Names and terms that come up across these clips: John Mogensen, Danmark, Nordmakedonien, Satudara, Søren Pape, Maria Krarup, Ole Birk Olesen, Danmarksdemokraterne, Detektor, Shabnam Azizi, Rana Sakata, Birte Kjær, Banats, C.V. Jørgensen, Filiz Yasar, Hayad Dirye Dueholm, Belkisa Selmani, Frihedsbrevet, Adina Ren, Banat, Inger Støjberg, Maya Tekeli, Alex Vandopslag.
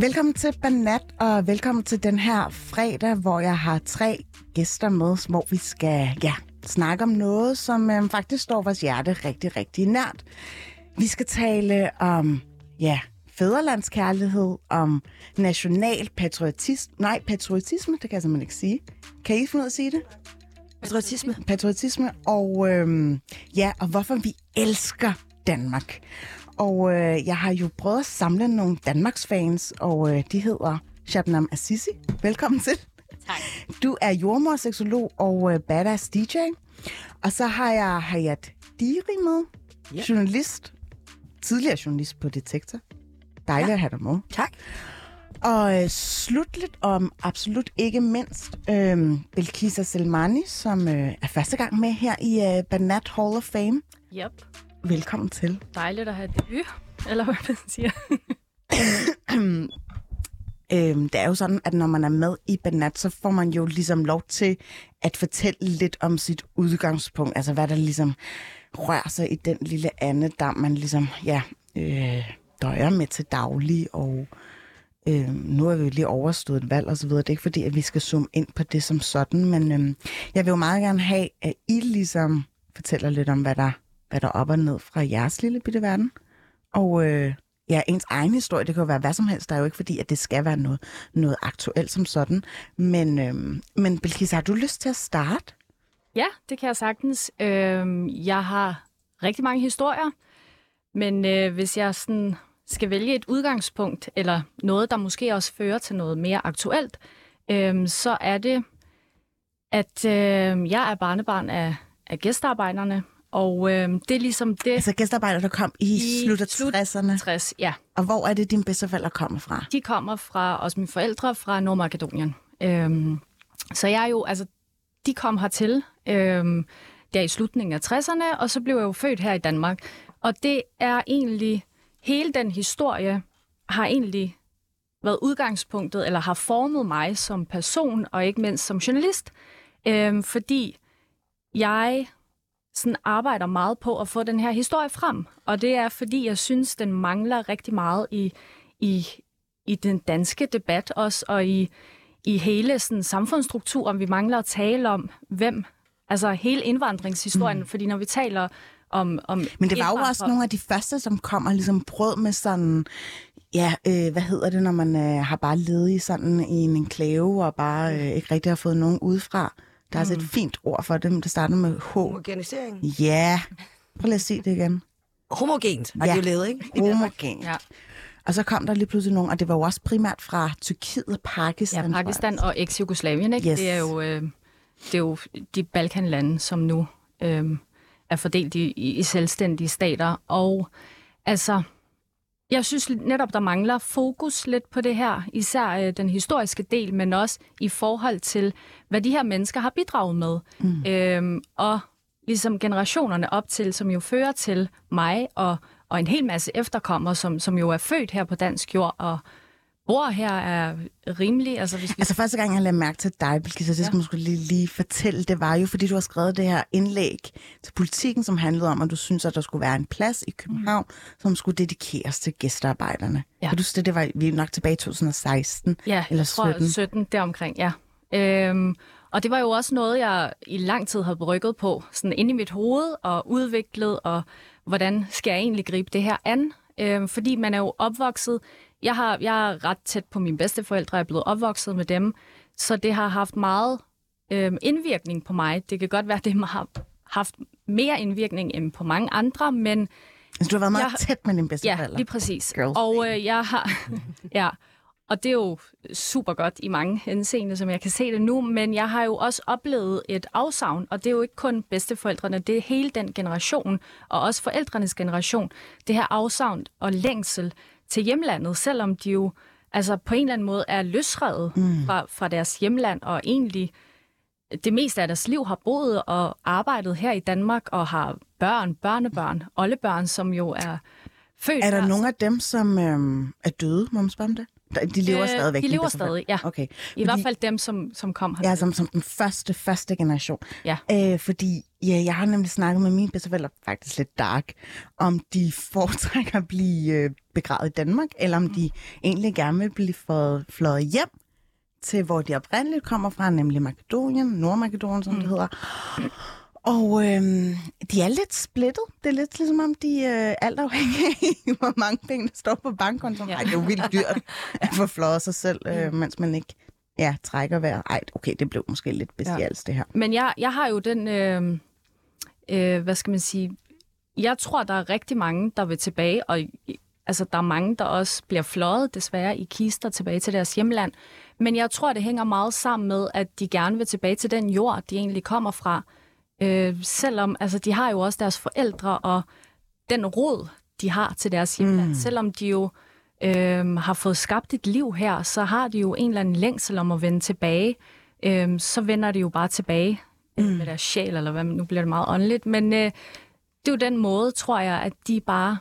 Velkommen til Banat, og velkommen til den her fredag, hvor jeg har 3 gæster med, hvor vi skal snakke om noget, som faktisk står vores hjerte rigtig, rigtig nært. Vi skal tale om fædrelandskærlighed, om national patriotisme. Nej, patriotisme, det kan jeg simpelthen ikke sige. Kan I finde ud af at sige det? Patriotisme. Patriotisme, og, og hvorfor vi elsker Danmark. Og jeg har jo prøvet at samle nogle Danmarks fans, og de hedder Shabnam Azizi. Velkommen til. Tak. Du er jordmor, seksolog og badass DJ. Og så har jeg Hayad Dirye med, journalist. Tidligere journalist på Detektor. Dejligt at have dig med. Tak. Og slutligt om absolut ikke mindst Belkisa Selmani, som er første gang med her i Banat Hall of Fame. Yep. Velkommen til. Dejligt at have debut, eller hvad man siger. Det er jo sådan, at når man er med i Banat, så får man jo ligesom lov til at fortælle lidt om sit udgangspunkt. Altså hvad der ligesom rører sig i den lille ande, der man ligesom døjer med til daglig. Og nu er vi jo lige overstået et valg og så videre. Det er ikke fordi, at vi skal zoome ind på det som sådan, men jeg vil jo meget gerne have, at I ligesom fortæller lidt om, hvad der er op og ned fra jeres lille bitte verden. Og ens egen historie, det kan jo være hvad som helst. Der er jo ikke fordi, at det skal være noget aktuelt som sådan. Men Belkisa, har du lyst til at starte? Ja, det kan jeg sagtens. Jeg har rigtig mange historier, men hvis jeg sådan skal vælge et udgangspunkt, eller noget, der måske også fører til noget mere aktuelt, så er det, at jeg er barnebarn af gæstearbejderne. Og det er ligesom det... Altså gæstearbejdere, der kom i slut af 60'erne? 60, ja. Og hvor er det, dine bedsteforældre kommer fra? De kommer fra os, mine forældre, fra Nordmakedonien. Så jeg jo, altså, de kom hertil der i slutningen af 60'erne, og så blev jeg jo født her i Danmark. Og det er egentlig... Hele den historie har egentlig været udgangspunktet, eller har formet mig som person, og ikke mindst som journalist, fordi jeg... sådan arbejder meget på at få den her historie frem. Og det er, fordi jeg synes, den mangler rigtig meget i den danske debat også, og i hele sådan, samfundsstrukturen. Vi mangler at tale om, hvem... Altså hele indvandringshistorien, fordi når vi taler om men det var jo også nogle af de første, som kom og ligesom brød med sådan... Ja, hvad hedder det, når man har bare levet i sådan en enklave, og bare ikke rigtig har fået nogen udefra... Der er altså et fint ord for det, men det starter med H. Homogenisering? Ja. Prøv lige at se det igen. Homogent har de jo levet, ikke? Homogent. Ja. Og så kom der lige pludselig nogen, og det var jo også primært fra Tyrkiet og Pakistan. Ja, Pakistan og eks-Jugoslavien, ikke? Yes. Det er jo de Balkanlande, som nu er fordelt i selvstændige stater. Og altså, jeg synes netop, der mangler fokus lidt på det her, især den historiske del, men også i forhold til, hvad de her mennesker har bidraget med. Og ligesom generationerne op til, som jo fører til mig og en hel masse efterkommere, som jo er født her på dansk jord og bor her, er rimelig. Altså, hvis vi... altså første gang, jeg lagde mærke til dig, Belkisa, det skal man skulle lige fortælle, det var jo, fordi du har skrevet det her indlæg til Politikken, som handlede om, at du synes, at der skulle være en plads i København, som skulle dedikeres til gæstearbejderne. Ja. Det var vi nok tilbage i 2016 eller 17. Ja, jeg tror 17 deromkring, ja. Og det var jo også noget, jeg i lang tid havde brygget på, sådan inde i mit hoved og udviklet, og hvordan skal jeg egentlig gribe det her an? Fordi man er jo opvokset. Jeg er ret tæt på mine bedsteforældre, jeg er blevet opvokset med dem, så det har haft meget indvirkning på mig. Det kan godt være, at det har haft mere indvirkning end på mange andre, men... Altså, du har været meget tæt med dine bedsteforældre? Ja, lige præcis. Girls. Og jeg har... og det er jo super godt i mange henseende, som jeg kan se det nu, men jeg har jo også oplevet et afsavn, og det er jo ikke kun bedsteforældrene, det er hele den generation, og også forældrenes generation, det her afsavn og længsel til hjemlandet, selvom de jo altså på en eller anden måde er løsrevet fra deres hjemland, og egentlig det meste af deres liv har boet og arbejdet her i Danmark, og har børn, børnebørn, oldebørn, som jo er født. Er der nogen af dem, som er døde, må man spørge om det? De lever stadigvæk? De lever stadig, ja. Okay. I hvert fald dem, som kom her. Ja, som den første generation. Ja. Fordi Ja, jeg har nemlig snakket med mine bedsteforældre, faktisk lidt dark, om de foretrækker at blive begravet i Danmark, eller om de egentlig gerne vil blive fløjet hjem til, hvor de oprindeligt kommer fra, nemlig Makedonien, Nordmakedonien, som det hedder. Og de er lidt splittet. Det er lidt ligesom om de alt afhængig af, hvor mange penge der står på bankkontoen. Ja. Ej, det er jo vildt dyrt at få fløjet sig selv, mens man ikke trækker vejret. Ej, okay, det blev måske lidt bestialt det her. Men jeg har jo den, hvad skal man sige, jeg tror, der er rigtig mange, der vil tilbage, og altså, der er mange, der også bliver fløjet, desværre, i kister tilbage til deres hjemland. Men jeg tror, det hænger meget sammen med, at de gerne vil tilbage til den jord, de egentlig kommer fra. Selvom, altså, de har jo også deres forældre og den rod, de har til deres hjemland. Selvom de jo har fået skabt et liv her, så har de jo en eller anden længsel om at vende tilbage. Så vender de jo bare tilbage med deres sjæl, eller hvad, nu bliver det meget åndeligt. Men det er jo den måde, tror jeg, at de bare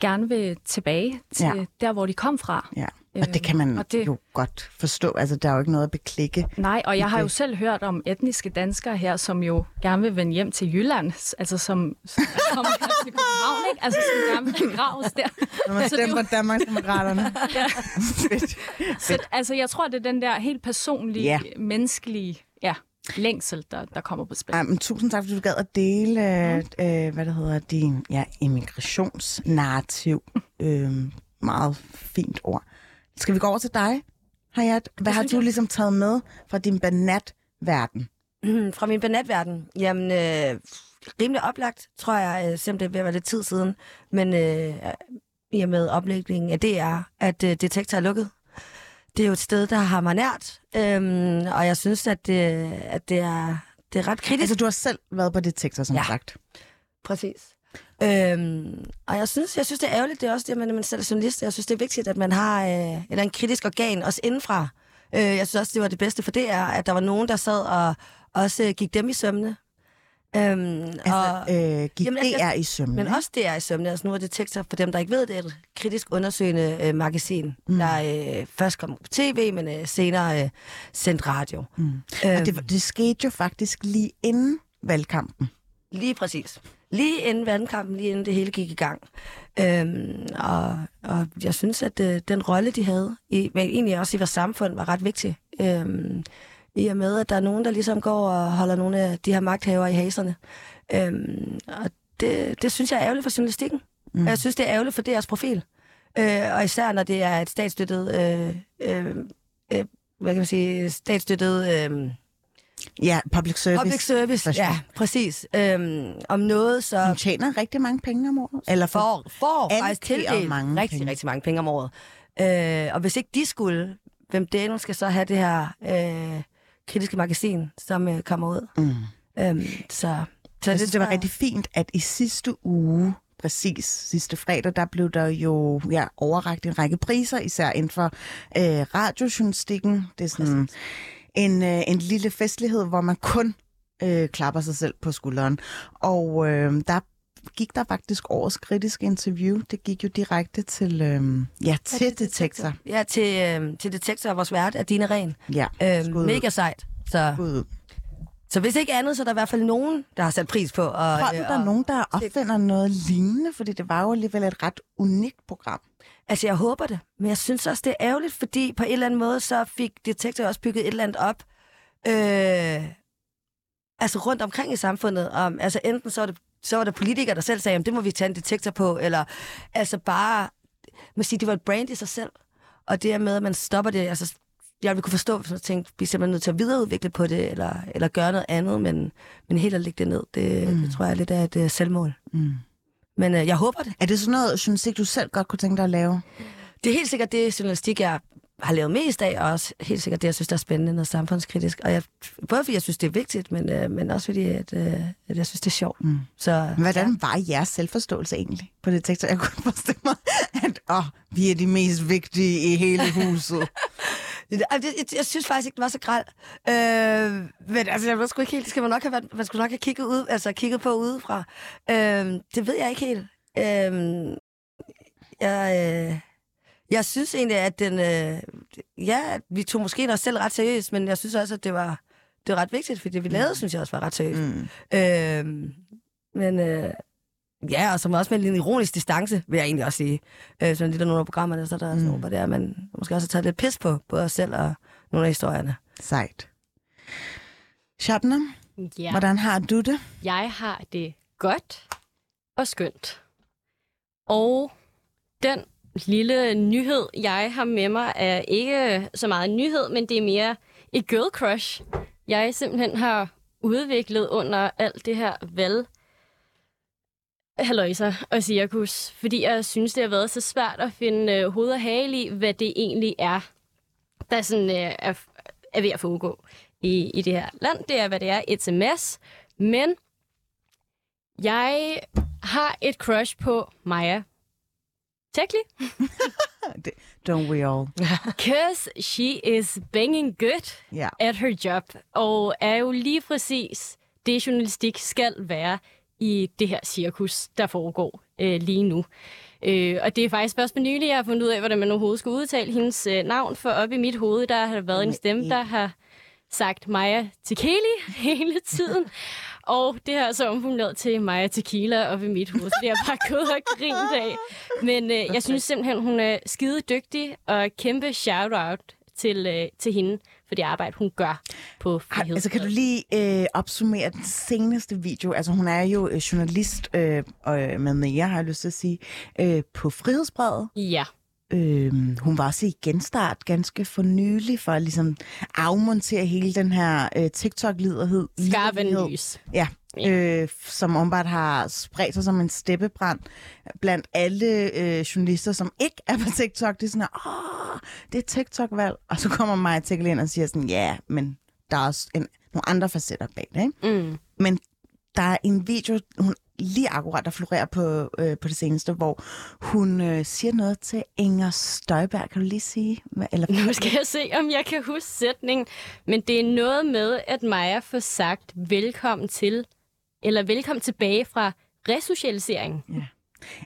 gerne vil tilbage til der, hvor de kom fra. Ja. Og det kan man jo godt forstå. Altså, der er jo ikke noget at beklikke. Nej, og jeg har jo selv hørt om etniske danskere her, som jo gerne vil vende hjem til Jylland. Altså, som kommer her til København, ikke? Altså, som gerne vil graves der. Når man stemmer Danmarksdemokraterne. Ja. Så altså, jeg tror, det er den der helt personlige, menneskelige længsel, der kommer på spil. Jamen, tusind tak, fordi du gad at dele, din immigrationsnarrativ. Meget fint ord. Skal vi gå over til dig, Hayad? Hvad har du ligesom taget med fra din banatverden? Fra min banatverden? Jamen, rimelig oplagt, tror jeg, selvom det var lidt tid siden. Men i og med oplægningen af DR, at Detektor er lukket. Det er jo et sted, der har mig nært. Og jeg synes, at det er ret kritisk. Altså, du har selv været på Detektor, som sagt. Præcis. Og jeg synes, det er ærgerligt, det er også det, at man selv er journalist. Jeg synes, det er vigtigt, at man har en kritisk organ, også indenfra. Jeg synes også, det var det bedste for DR, at der var nogen, der sad og også gik dem i sømmene. DR i sømmene? Men også DR i sømmene. Altså, nu er Detektor, for dem, der ikke ved det, et kritisk undersøgende magasin, der først kom på tv, men senere sendt radio. Og det skete jo faktisk lige inden valgkampen. Lige præcis. Lige inden valgkampen, lige inden det hele gik i gang. Og jeg synes, at den rolle, de havde, men egentlig også i vores samfund, var ret vigtig. I og med, at der er nogen, der ligesom går og holder nogle af de her magthavere i haserne. Og det synes jeg er ærgerligt for journalistikken. Og jeg synes, det er ærgerligt for deres profil. Og især, når det er et statsstøttet... hvad kan man sige? Statsstøttet... Ja, public service. Public service, ja, præcis. Om noget, så... Hun tjener rigtig mange penge om året. Eller får faktisk tildelt rigtig mange penge om året. Og hvis ikke de skulle, hvem delen skal så have det her kritiske magasin, som kommer ud. Så jeg synes, det var rigtig fint, at i sidste uge, præcis sidste fredag, der blev der jo overrakt en række priser, især inden for radiojournalistikken. Det er sådan... Præcis. En lille festlighed, hvor man kun klapper sig selv på skulderen. Og der gik der faktisk årets kritiske interview. Det gik jo direkte til Detektor. Ja, til Detektor, vores vært, Adina Ren. Ja, mega sejt. Så hvis ikke andet, så er der i hvert fald nogen, der har sat pris på. Holden der nogen, der opfinder noget lignende? Fordi det var jo alligevel et ret unikt program. Altså, jeg håber det, men jeg synes også, det er ærgerligt, fordi på en eller anden måde, så fik Detektor også bygget et eller andet op. Altså rundt omkring i samfundet. Altså enten så var der politikere, der selv sagde, jamen, det må vi tage en Detektor på, eller altså bare, man siger, det var et brand i sig selv. Og det med, at man stopper det, altså... Jeg ville kunne forstå, hvis man tænkte, vi er simpelthen nødt til at videreudvikle på det, eller gøre noget andet, men helt at lægge det ned, det tror jeg lidt er et selvmål. Men jeg håber det. Er det sådan noget, journalistik, du selv godt kunne tænke dig at lave? Det er helt sikkert det journalistik, jeg har lavet mest af, og også helt sikkert det, jeg synes, der er spændende, noget samfundskritisk. Og både fordi jeg synes, det er vigtigt, men også fordi, at jeg synes, det er sjovt. Så, hvordan var jeres selvforståelse egentlig på Detektor? Jeg kunne forestille mig, at vi er de mest vigtige i hele huset. Jeg synes faktisk ikke, det var så græld. Men altså, jeg ved sgu ikke helt. Det skal man skulle nok have kigget ud, altså kigget på udefra. Det ved jeg ikke helt. Jeg synes egentlig, at vi tog måske os selv ret seriøst, men jeg synes også, at det var det var ret vigtigt, fordi det, vi lavede, synes jeg også var ret seriøst. Ja, og som også med en ironisk distance, vil jeg egentlig også sige. Så lige der nogle af programmerne, så er der sådan nogle, der man måske også tager lidt pis på, både os selv og nogle af historierne. Sejt. Shabnam, hvordan har du det? Jeg har det godt og skønt. Og den lille nyhed, jeg har med mig, er ikke så meget en nyhed, men det er mere et girl crush, jeg simpelthen har udviklet under alt det her halløjser og cirkus, fordi jeg synes, det har været så svært at finde hoved og hale i, hvad det egentlig er, der sådan, er ved at foregå i det her land. Det er, hvad det er, et sms. Men jeg har et crush på Maya Tekeli. Don't we all? 'Cause she is banging good at her job, og er jo lige præcis det, journalistik skal være i det her cirkus, der foregår lige nu. Og det er faktisk først på nylig, jeg har fundet ud af, hvordan man overhovedet skal udtale hendes navn, for op i mit hoved, der har været en stemme, der har sagt Maya Tekeli hele tiden. Og det har så omformuleret til Maya Tequila op i mit hoved, så det har bare gået og grint af. Men jeg synes simpelthen, hun er skide dygtig, og kæmpe shout-out til hende for det arbejde, hun gør på Frihedsbrevet. Altså, kan du lige opsummere den seneste video? Altså, hun er jo journalist, og med mere, har jeg lyst til at sige, på Frihedsbrevet. Ja. Hun var også i genstart ganske for nylig, for at ligesom afmontere hele den her TikTok-liderhed. Skarvenlys. Ja. Som ombart har spredt sig som en steppebrand blandt alle journalister, som ikke er på TikTok. Det er sådan her, det er TikTok-valg. Og så kommer Maya Tekeli ind og siger sådan, men der er også nogle andre facetter bag det, ikke? Men der er en video, hun lige akkurat, der florerer på det seneste, hvor hun siger noget til Inger Støjberg. Kan du lige sige? Nu skal jeg se, om jeg kan huske sætningen. Men det er noget med, at Maya får sagt velkommen til, eller velkommen tilbage fra resocialiseringen. Ja.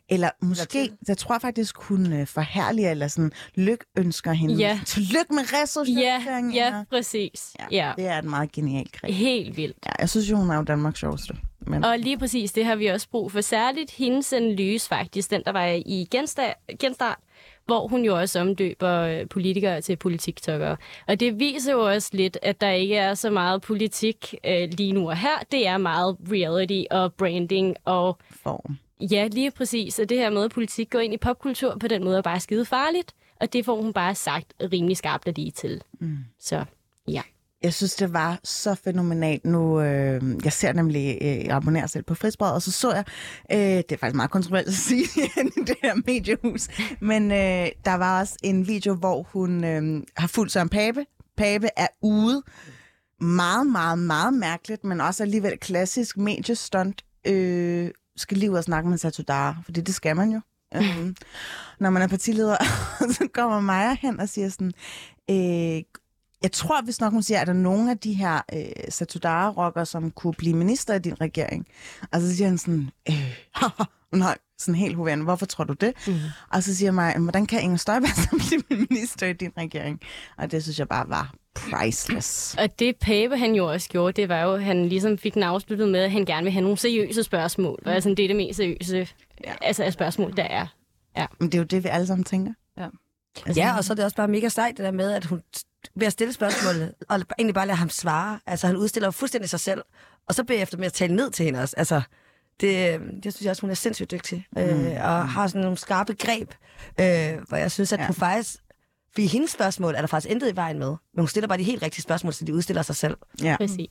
Eller måske, jeg tror faktisk, hun forherliger eller sådan lykønsker hende. Ja. Tillykke med resocialiseringen. Ja, præcis. Ja. Det er et meget genialt greb. Helt vildt. Ja, jeg synes jo, hun er jo Danmarks sjoveste. Men... Og lige præcis, det har vi også brug for. Særligt hendes analyse faktisk, den der var i genstart, hvor hun jo også omdøber politikere til politiktokkere. Og det viser jo også lidt, at der ikke er så meget politik lige nu og her. Det er meget reality og branding og... form. Ja, lige præcis. Og det her med, at politik går ind i popkultur på den måde, er bare skide farligt. Og det får hun bare sagt rimelig skarpt af det til. Så ja. Jeg synes, det var så fænomenalt. Nu, jeg ser nemlig, jeg abonnerer selv på Frihedsbrevet, og så jeg, det er faktisk meget kontroversielt at sige i det her mediehus, men der var også en video, hvor hun har fulgt Søren Pape. Pape er ude. Meget, meget, meget mærkeligt, men også alligevel klassisk mediestunt. Skal lige ud og snakke med Satudara, fordi det skal man jo. Når man er partileder, så kommer Maya hen og siger sådan... jeg tror, hvis nok hun siger, at der er nogle af de her Satudara-rockere, som kunne blive minister i din regering. Og så siger han sådan, nej, sådan helt hovedvendt, hvorfor tror du det? Og så siger Maya, hvordan kan Inger Støjberg så blive minister i din regering? Og det synes jeg bare var priceless. Og det Pape, han jo også gjorde, det var jo, at han ligesom fik den afsluttet med, at han gerne vil have nogle seriøse spørgsmål. Og altså, det er det mest seriøse af spørgsmål, der er. Ja. Men det er jo det, vi alle sammen tænker. Ja. Altså, ja, og så er det også bare mega sejt, det der med, at hun ved at stille spørgsmålet, og egentlig bare lade ham svare. Altså, han udstiller fuldstændig sig selv, og så bagefter med at tale ned til hende også. Altså, det synes jeg også, hun er sindssygt dygtig, og har sådan nogle skarpe greb, hvor jeg synes, at hun faktisk... For i hendes spørgsmål er der faktisk intet i vejen med. Men hun stiller bare de helt rigtige spørgsmål, så de udstiller sig selv. Ja, præcis.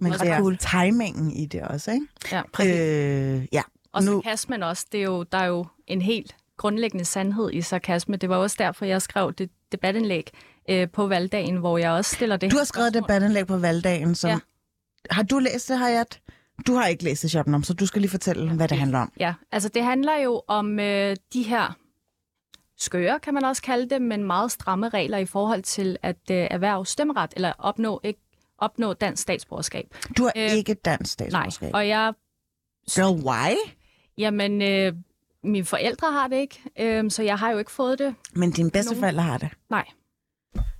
Men det er cool. Timingen i det også, ikke? Ja, præcis. Og sarkasmen også, det er jo, der er jo en helt grundlæggende sandhed i sarkasme. Det var også derfor, jeg skrev det debatindlæg på valgdagen, hvor jeg også stiller det. Du har skrevet debatindlæg på valgdagen, så... Ja. Har du læst det, Hayad? Du har ikke læst det, Shabnam, så du skal lige fortælle, hvad det handler om. Ja, altså det handler jo om de her... skøre, kan man også kalde det, men meget stramme regler i forhold til at erhverve stemmeret, eller opnå dansk statsborgerskab. Du har ikke dansk statsborgerskab? Nej, og jeg... Girl, why? Jamen, mine forældre har det ikke, så jeg har jo ikke fået det. Men dine bedsteforældre har det? Nej.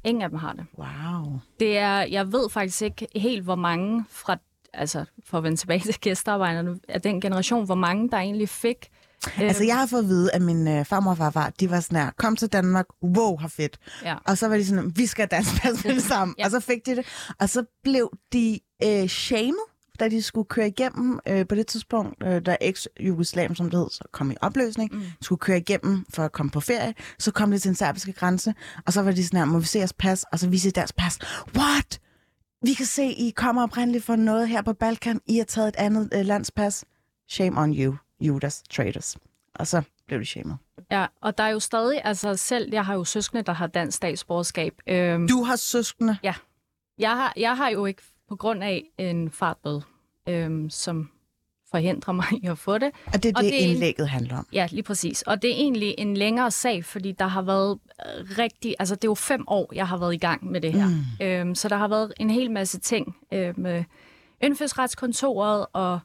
Ingen af dem har det. Wow. Det er, jeg ved faktisk ikke helt, hvor mange fra, altså for at vende tilbage til gæstearbejderne af den generation, hvor mange der egentlig fik. Altså jeg har fået at vide, at min farmor og farfar, de var sådan her, kom til Danmark, wow, har fedt. Ja. Og så var de sådan, vi skal danse med sammen. Ja. Og så fik de det. Og så blev de shamed, da de skulle køre igennem på det tidspunkt, da eks-Jugoslavien, som det hed, så kom i opløsning, skulle køre igennem for at komme på ferie, så kom de til den serbiske grænse, og så var de sådan her, må vi se jeres pas, og så viste deres pas. What? Vi kan se, I kommer oprindeligt for noget her på Balkan, I har taget et andet landspas. Shame on you, Judas Traders. Og så blev de shamed. Ja, og der er jo stadig, altså selv, jeg har jo søskende, der har dansk statsborgerskab. Du har søskende? Ja. Jeg har jo ikke på grund af en fartbøde, som forhindrer mig i at få det. Og det er det, indlægget handler om? Ja, lige præcis. Og det er egentlig en længere sag, fordi der har været rigtig... Altså, det er jo 5 år, jeg har været i gang med det her. Så der har været en hel masse ting med Indfødsretskontoret, og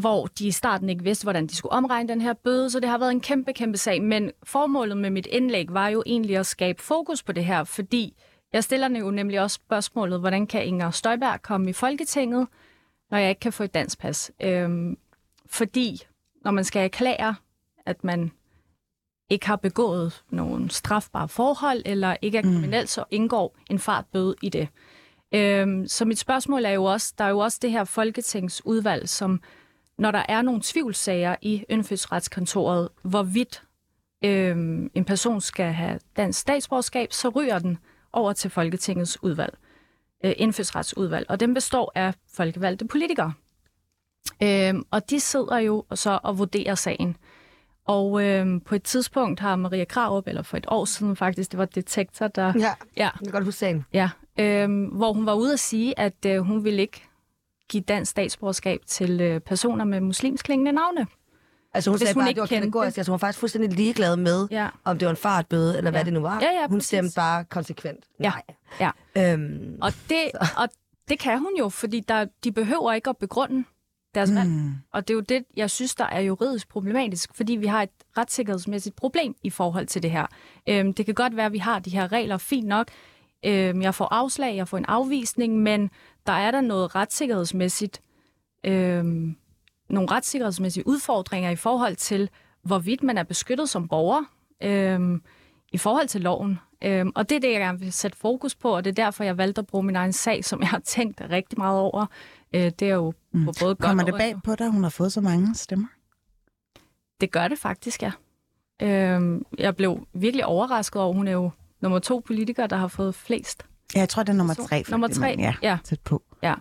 hvor de i starten ikke vidste, hvordan de skulle omregne den her bøde, så det har været en kæmpe, kæmpe sag. Men formålet med mit indlæg var jo egentlig at skabe fokus på det her, fordi... Jeg stiller jo nemlig også spørgsmålet, hvordan kan Inger Støjberg komme i Folketinget, når jeg ikke kan få et dansk pas? Fordi når man skal erklære, at man ikke har begået nogen strafbare forhold, eller ikke er kriminel, så indgår en fartbøde i det. Så mit spørgsmål er jo også, der er jo også det her folketingsudvalg, som når der er nogle tvivlssager i Indfødsretskontoret, hvorvidt en person skal have dansk statsborgerskab, så ryger den over til Folketingets udvalg, indfødsretsudvalg, og den består af folkevalgte politikere. Og de sidder jo så og vurderer sagen. Og på et tidspunkt har Maria Krarup, eller for et år siden faktisk, det var Detektor, der... Ja, jeg kan godt huske sagen. Ja, hvor hun var ude at sige, at hun ville ikke give dansk statsborgerskab til personer med muslimsk klingende navne. Altså hun sagde bare, at det var kategorisk. Altså hun var faktisk fuldstændig ligeglad med, om det var en fartbøde, eller hvad det nu var. Ja, hun stemte bare konsekvent. Ja. Nej. Ja. Og det kan hun jo, fordi de behøver ikke at begrunde deres mand. Og det er jo det, jeg synes, der er juridisk problematisk, fordi vi har et retssikkerhedsmæssigt problem i forhold til det her. Det kan godt være, at vi har de her regler fint nok. Jeg får afslag, jeg får en afvisning, men der er der noget retssikkerhedsmæssigt... nogle retssikkerhedsmæssige udfordringer i forhold til, hvorvidt man er beskyttet som borger i forhold til loven. Og det er det, jeg gerne vil sætte fokus på, og det er derfor, jeg valgte at bruge min egen sag, som jeg har tænkt rigtig meget over. Det er jo på både godt. Kommer det bag på dig, hun har fået så mange stemmer? Det gør det faktisk, ja. Jeg blev virkelig overrasket over, hun er jo nummer 2 politiker, der har fået flest. Ja, jeg tror, det er nummer 3. Nummer 3, ja. Ja. Tæt på. Ja.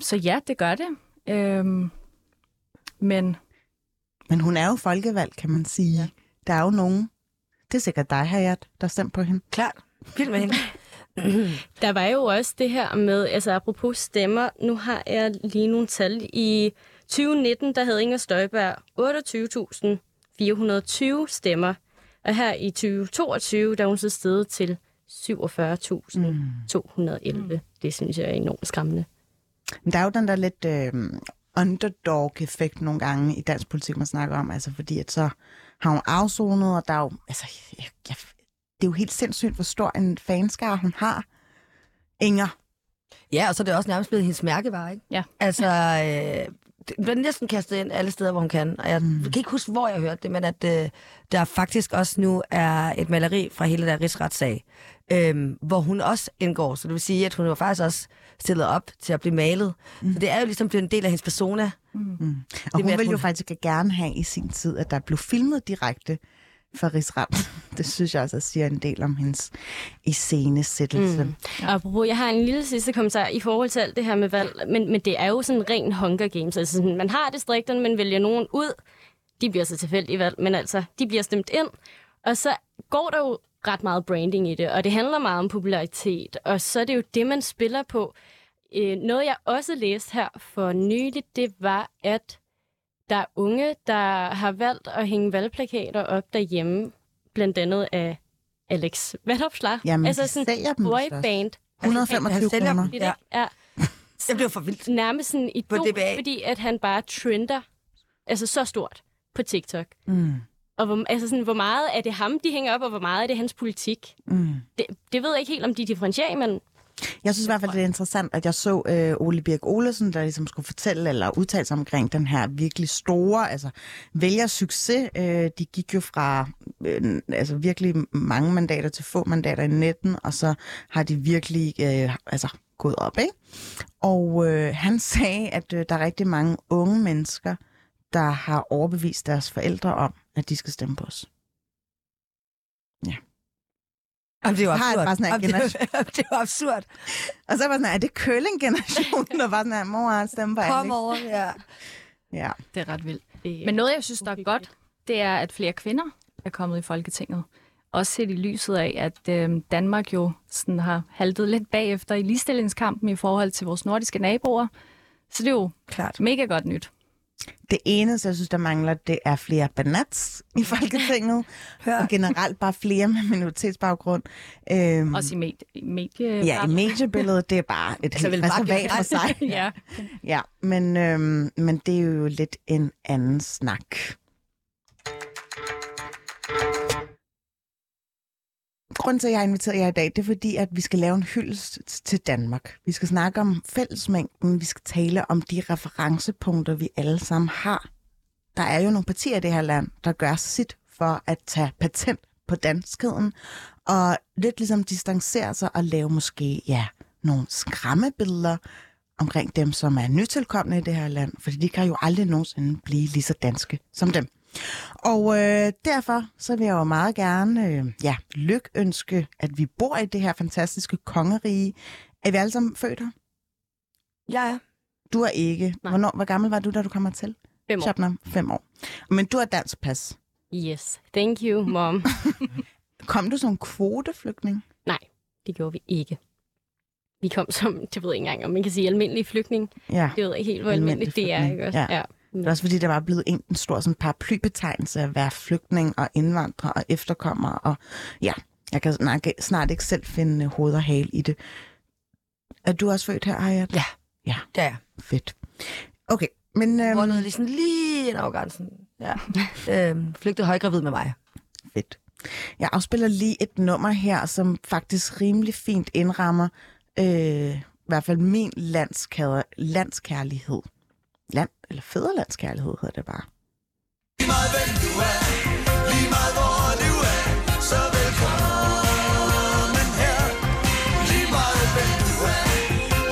Så ja, det gør det. Men hun er jo folkevalgt, kan man sige. Ja. Der er jo nogen. Det er sikkert dig, Hayad, der stemte på hende. Klart. Vildt med hende. Der var jo også det her med, altså apropos stemmer, nu har jeg lige nogle tal. I 2019, der havde Inger Støjberg 28.420 stemmer. Og her i 2022, der er hun så steget til 47.211. Det synes jeg er enormt skræmmende. Men der er jo den der lidt underdog-effekt nogle gange i dansk politik, man snakker om, altså fordi at så har hun afsonet, og der er jo, altså, det er jo helt sindssygt, hvor stor en fanskare hun har, Inger. Ja, og så er det også nærmest blevet hendes mærkevare, ikke? Ja. Altså, den bliver næsten kastet ind alle steder, hvor hun kan, og jeg kan ikke huske, hvor jeg hørte det, men at der faktisk også nu er et maleri fra hele der rigsretssag, hvor hun også indgår, så det vil sige, at hun jo faktisk også stillet op til at blive malet. Så det er jo ligesom blevet en del af hendes persona. Og hun ville jo faktisk gerne have i sin tid, at der blev filmet direkte fra Rigsretten. Det synes jeg også siger en del om hendes iscenesættelse. Ja. Apropos, jeg har en lille sidste kommentar i forhold til alt det her med valg, men det er jo sådan ren Hunger Games. Altså sådan, man har distrikterne, man vælger nogen ud. De bliver så tilfældigt valgt, men altså, de bliver stemt ind. Og så går der jo ret meget branding i det, og det handler meget om popularitet, og så er det jo det, man spiller på. Noget, jeg også læste her for nyligt, det var, at der er unge, der har valgt at hænge valgplakater op derhjemme, blandt andet af Alex Vandopslag. Jamen, altså sådan en boyband. 125 kroner. Ja. Det blev for vildt. Nærmest sådan et idol, fordi at han bare trender altså så stort på TikTok. Og hvor meget er det ham, de hænger op, og hvor meget er det hans politik? Mm. Det ved jeg ikke helt, om de differentierer, men... Jeg synes i hvert fald, det er interessant, at jeg så Ole Birk Olesen, der ligesom skulle fortælle eller udtale sig omkring den her virkelig store vælgersucces. De gik jo fra virkelig mange mandater til få mandater i 19, og så har de virkelig gået op, ikke? Og han sagde, at der er rigtig mange unge mennesker, der har overbevist deres forældre om, at de skal stemme på os. Ja. Jamen, det var absurd. Det var absurd. Og så var sådan, er det Køling-generationen, der var sådan her, mor og stemme på Alex? Kom over, ja. Det er ret vildt. Men noget, jeg synes, der er godt, det er, at flere kvinder er kommet i Folketinget. Også set i lyset af, at Danmark jo sådan har haltet lidt bagefter i ligestillingskampen i forhold til vores nordiske naboer. Så det er jo klart mega godt nyt. Det eneste, jeg synes, der mangler, det er flere banats i Folketinget, og generelt bare flere med minoritetsbaggrund. Også i mediebilledet. Ja, i mediebilledet, det er bare et helt reservat for sig. Ja, men det er jo lidt en anden snak. Grunden til, at jeg har inviteret jer i dag, det er fordi, at vi skal lave en hyldest til Danmark. Vi skal snakke om fællesmængden, vi skal tale om de referencepunkter, vi alle sammen har. Der er jo nogle partier i det her land, der gør sit for at tage patent på danskheden, og lidt ligesom distancere sig og lave måske nogle skræmmebilleder omkring dem, som er nytilkommende i det her land, fordi de kan jo aldrig nogensinde blive lige så danske som dem. Og derfor så vil jeg jo meget gerne lykønske, at vi bor i det her fantastiske kongerige. Er vi alle sammen født her? Ja. Du er ikke. Nej. Hvor gammel var du, da du kom hertil? 5 år. Shabnam, 5 år. Men du har dansk pas. Yes, thank you, mom. Kom du som kvoteflygtning? Nej, det gjorde vi ikke. Vi kom som, det ved jeg ikke engang, om man kan sige almindelig flygtning. Ja. Det ved jeg ikke helt, hvor almindeligt det er, ikke også? Ja. Det er også fordi, der var blevet en stor paraplybetegnelse at være flygtning og indvandrer og efterkommer. Og jeg kan snart ikke selv finde hoved og hale i det. Er du også født her, Hayad? Ja, det er jeg. Fedt. Okay, men... Rundet ligesom lige ind over grænsen. Ja. Flygtede højgravid med mig. Fedt. Jeg afspiller lige et nummer her, som faktisk rimelig fint indrammer i hvert fald min landskærlighed. Land eller fædrelandskærlighed hedder det bare. Lige meget hvem du er, lige meget hvor du er, så velkommen her. Lige meget hvem du er,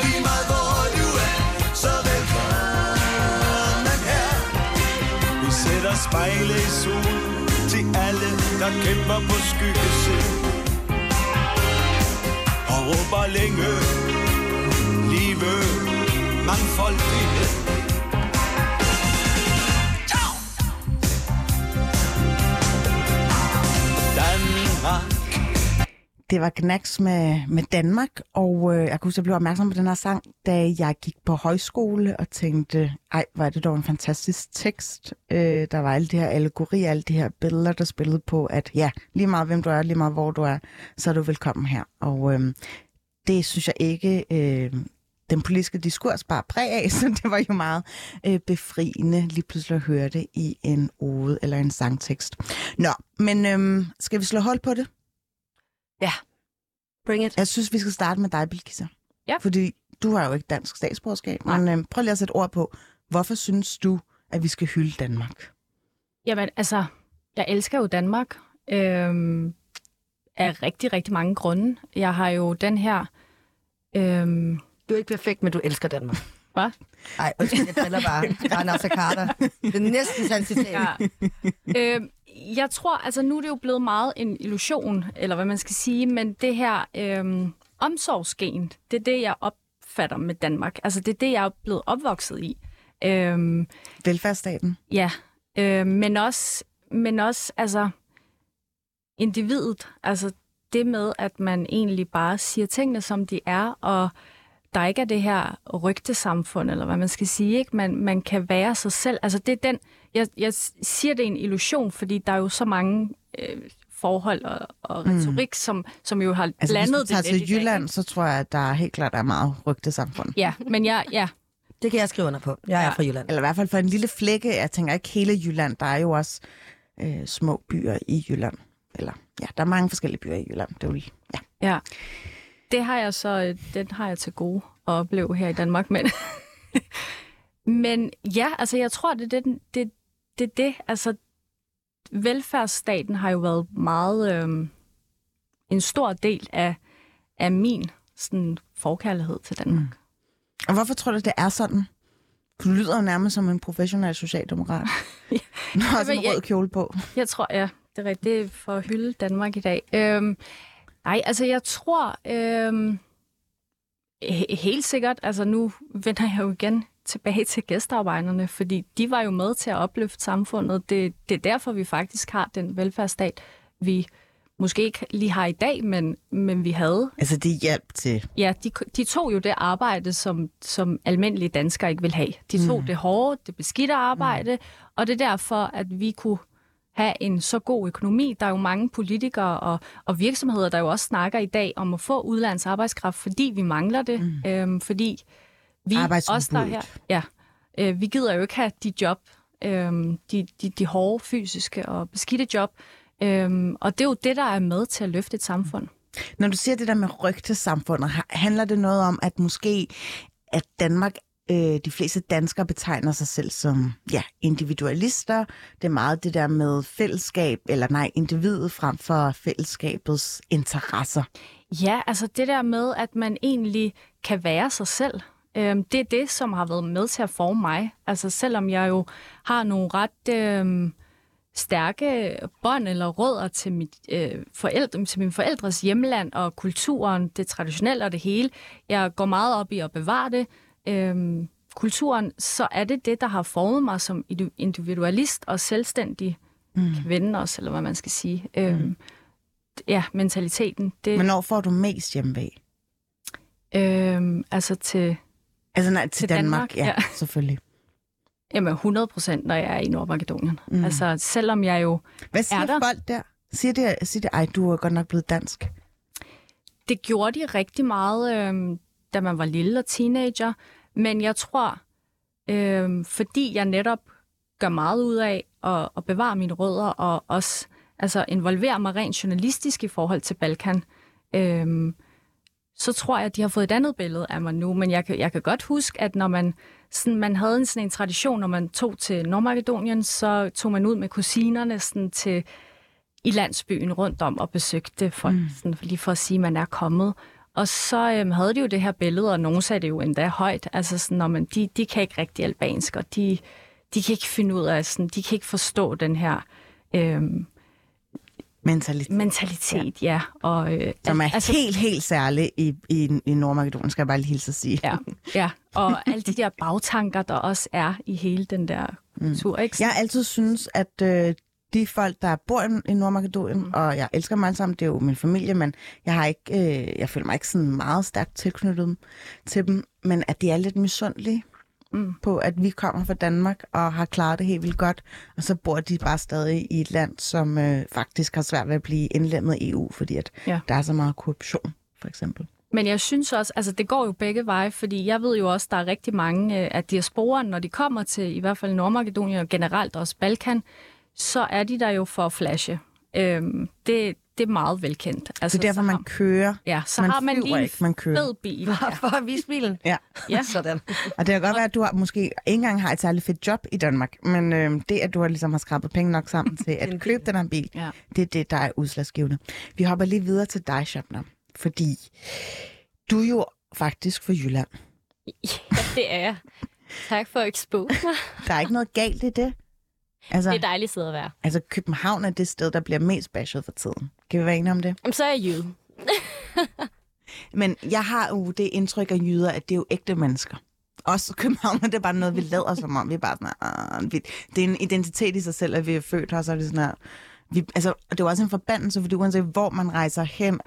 lige meget hvor du er, så velkommen her. Vi sætter spejle i sol til alle, der kæmper på skyggesiden. Og råber længe, live, mangfoldighed. Det var Knacks med Danmark, og jeg kunne så blive opmærksom på den her sang, da jeg gik på højskole og tænkte, ej, var det dog en fantastisk tekst. Der var alle de her allegorier, alle de her billeder, der spillede på, at lige meget hvem du er, lige meget hvor du er, så er du velkommen her. Og det synes jeg ikke, den politiske diskurs bare præg af, så det var jo meget befriende lige pludselig at høre det i en ode eller en sangtekst. Nå, men skal vi slå hold på det? Ja, bring it. Jeg synes, vi skal starte med dig, Belkisa. Ja. Fordi du har jo ikke dansk statsborgerskab. Men prøv lige at sætte ord på, hvorfor synes du, at vi skal hylde Danmark? Jamen, jeg elsker jo Danmark af rigtig, rigtig mange grunde. Jeg har jo den her... Du er ikke perfekt, men du elsker Danmark. Hvad? Nej, jeg tæller bare. Rana Sakata. Det er næsten sandsynligt. Ja. Jeg tror, nu er det jo blevet meget en illusion, eller hvad man skal sige, men det her omsorgsgen, det er det, jeg opfatter med Danmark. Det er det, jeg er blevet opvokset i. Velfærdsstaten? Ja, men også individet. Det med, at man egentlig bare siger tingene, som de er, og der ikke er det her rygtesamfund, eller hvad man skal sige, ikke? Man kan være sig selv. Det er den... Jeg siger, det er en illusion, fordi der er jo så mange forhold og retorik, som jo har blandet det lidt. Hvis du tager til Jylland, så tror jeg, at der helt klart er meget rygtesamfund. Ja, men det kan jeg skrive under på. Jeg er fra Jylland. Eller i hvert fald for en lille flække. Jeg tænker ikke hele Jylland. Der er jo også små byer i Jylland. Eller, ja, der er mange forskellige byer i Jylland. Det er jo lige, ja. Ja. Det har jeg så, den har jeg til gode at opleve her i Danmark, men... men ja, altså jeg tror, det er det. Altså, velfærdsstaten har jo været meget... en stor del af min sådan, forkærlighed til Danmark. Mm. Og hvorfor tror du, det er sådan? Du lyder jo nærmest som en professionel socialdemokrat. Du har også en rød kjole på. Jeg tror, ja. Det er rigtigt. Det er for at hylde Danmark i dag. Nej, altså jeg tror helt sikkert, altså nu vender jeg jo igen tilbage til gæstearbejderne, fordi de var jo med til at opløfte samfundet. Det er derfor, vi faktisk har den velfærdsstat, vi måske ikke lige har i dag, men vi havde. Altså de hjalp til? Ja, de tog jo det arbejde, som almindelige danskere ikke vil have. De tog det hårde, det beskidte arbejde, og det er derfor, at vi kunne have en så god økonomi. Der er jo mange politikere og virksomheder, der jo også snakker i dag om at få udlandsarbejdskraft, fordi vi mangler det. Fordi vi også der her... Ja, vi gider jo ikke have de job, de hårde fysiske og beskidte job. Og det er jo det, der er med til at løfte et samfund. Når du siger det der med rygtesamfundet, handler det noget om, at måske at Danmark, de fleste danskere betegner sig selv som individualister? Det er meget det der med fællesskab, eller individet frem for fællesskabets interesser. Ja, altså det der med, at man egentlig kan være sig selv. Det er det, som har været med til at forme mig. Altså selvom jeg jo har nogle ret... stærke bånd eller rødder til mine forældres hjemland og kulturen, det traditionelle og det hele. Jeg går meget op i at bevare det. Kulturen, så er det, der har formet mig som individualist og selvstændig kvinde også, eller hvad man skal sige. Ja, mentaliteten. Det... Men når får du mest hjemvæg? Altså til... Altså nej, til Danmark, ja, selvfølgelig. Jamen 100%, når jeg er i Nordmakedonien. Altså, selvom jeg jo hvad siger folk der? Siger de, ej, du er godt nok blevet dansk? Det gjorde de rigtig meget, da man var lille og teenager. Men jeg tror, fordi jeg netop gør meget ud af at bevare mine rødder, og også involvere mig rent journalistisk i forhold til Balkan, så tror jeg, at de har fået et andet billede af mig nu. Men jeg kan godt huske, at når man havde sådan en tradition, når man tog til Nordmakedonien, så tog man ud med kusinerne sådan til i landsbyen rundt om og besøgte folk, sådan, lige for at sige, at man er kommet. Og så havde de jo det her billede, og nogen sagde det jo endda højt. Altså sådan, når man, de kan ikke rigtig albansk, og de kan ikke finde ud af sådan, de kan ikke forstå den her... Mentalitet, ja. Og, som er helt særlig i Nordmakedonien, skal jeg bare lige hilse at sige. Ja, og alle de der bagtanker, der også er i hele den der kultur. Ikke? Jeg altid synes, at de folk, der bor i Nordmakedonien, og jeg elsker mig sammen, det er jo min familie, men jeg har ikke, jeg føler mig ikke sådan meget stærkt tilknyttet til dem, men at de er lidt misundelige på, at vi kommer fra Danmark og har klaret det helt vildt godt, og så bor de bare stadig i et land, som faktisk har svært ved at blive indlemmet i EU, fordi at der er så meget korruption, for eksempel. Men jeg synes også, det går jo begge veje, fordi jeg ved jo også, der er rigtig mange af diasporerne, når de kommer til i hvert fald Nordmakedonien og generelt også Balkan, så er de der jo for at flashe. Det er meget velkendt. Det er derfor, man kører. Ja, så man har man lige en fed bil. For at vise bilen. Ja. Sådan. Og det kan godt være, at du har, måske ikke engang har et særligt fedt job i Danmark, men det, at du har skrabet penge nok sammen til at købe den her bil, det er det, der er udslagsgivende. Vi hopper lige videre til dig, Shabnam, fordi du er jo faktisk fra Jylland. Ja, det er jeg. Tak for at expose mig. Der er ikke noget galt i det. Det er dejligt sted at være. Altså, København er det sted, der bliver mest bashed for tiden. Kan vi være enige om det? Jamen, så er jeg jyde. Men jeg har jo det indtryk af jyder, at det er jo ægte mennesker. Også København, det er bare noget, vi lader som om. Vi er bare sådan, det er en identitet i sig selv, at vi er født her, så er det sådan her. Det er jo også en forbandelse, fordi uanset hvor man rejser hen,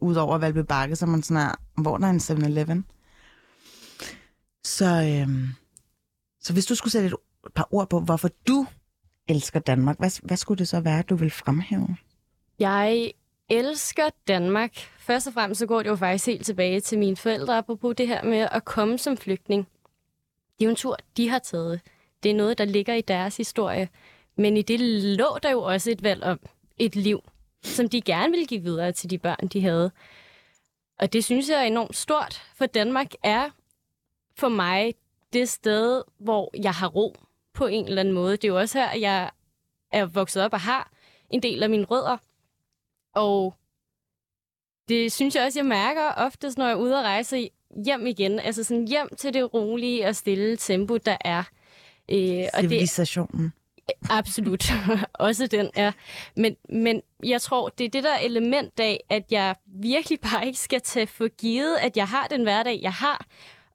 ud over Valby Bakke, så er man sådan her, hvor der er en 7-Eleven. Så hvis du skulle sætte et par ord på, hvorfor du elsker Danmark, hvad skulle det så være, du vil fremhæve? Jeg elsker Danmark. Først og fremmest så går det jo faktisk helt tilbage til mine forældre, apropos det her med at komme som flygtning. Det er jo en tur, de har taget. Det er noget, der ligger i deres historie. Men i det lå der jo også et valg om et liv, som de gerne ville give videre til de børn, de havde. Og det synes jeg er enormt stort, for Danmark er for mig det sted, hvor jeg har ro på en eller anden måde. Det er jo også her, jeg er vokset op og har en del af mine rødder. Og det synes jeg også, jeg mærker oftest, når jeg er ude at rejse hjem igen. Altså sådan hjem til det rolige og stille tempo, der er. Civilisationen. Absolut. Også den er. Men jeg tror, det er det der element af, at jeg virkelig bare ikke skal tage for givet, at jeg har den hverdag, jeg har,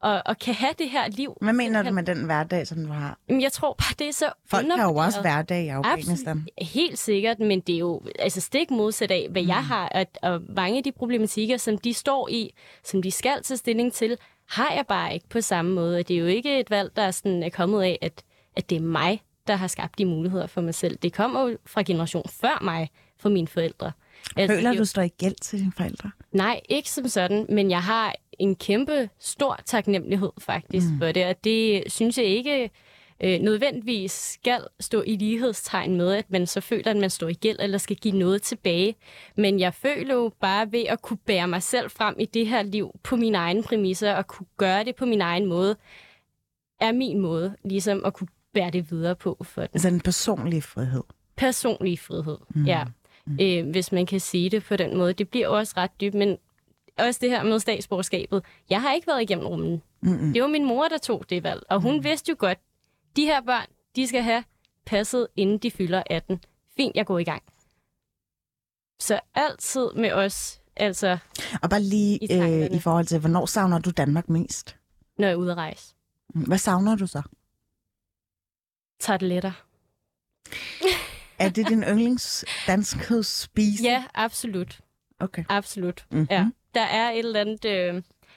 og kan have det her liv. Hvad mener du med den hverdag, som du har? Jeg tror bare, det er så undervurderet. Folk har jo også hverdag i Afghanistan. Helt sikkert, men det er jo altså stik modsat af, hvad jeg har, og mange af de problematikker, som de står i, som de skal tage stilling til, har jeg bare ikke på samme måde. Og det er jo ikke et valg, der sådan er kommet af, at det er mig, der har skabt de muligheder for mig selv. Det kommer jo fra generationen før mig, fra mine forældre. Altså, føler du står i gæld til dine forældre? Nej, ikke som sådan, men jeg har en kæmpe stor taknemmelighed faktisk for det, og det synes jeg ikke nødvendigvis skal stå i lighedstegn med, at man så føler, at man står i gæld eller skal give noget tilbage. Men jeg føler jo bare ved at kunne bære mig selv frem i det her liv på mine egne præmisser og kunne gøre det på min egen måde, er min måde ligesom at kunne bære det videre på. For den. Altså en personlig frihed? Personlig frihed, ja. Hvis man kan sige det på den måde. Det bliver også ret dybt, men også det her med statsborgerskabet. Jeg har ikke været igennem rummen. Det var min mor, der tog det valg, og hun vidste jo godt, de her børn, de skal have passet, inden de fylder 18. Fint, jeg går i gang. Så altid med os, altså. Og bare lige i forhold til, hvornår savner du Danmark mest? Når jeg er ude at rejse. Hvad savner du så? Tarteletter. Er det din yndlingsdanskhedsspise? Ja, absolut. Okay. Absolut, ja. Der er et eller andet.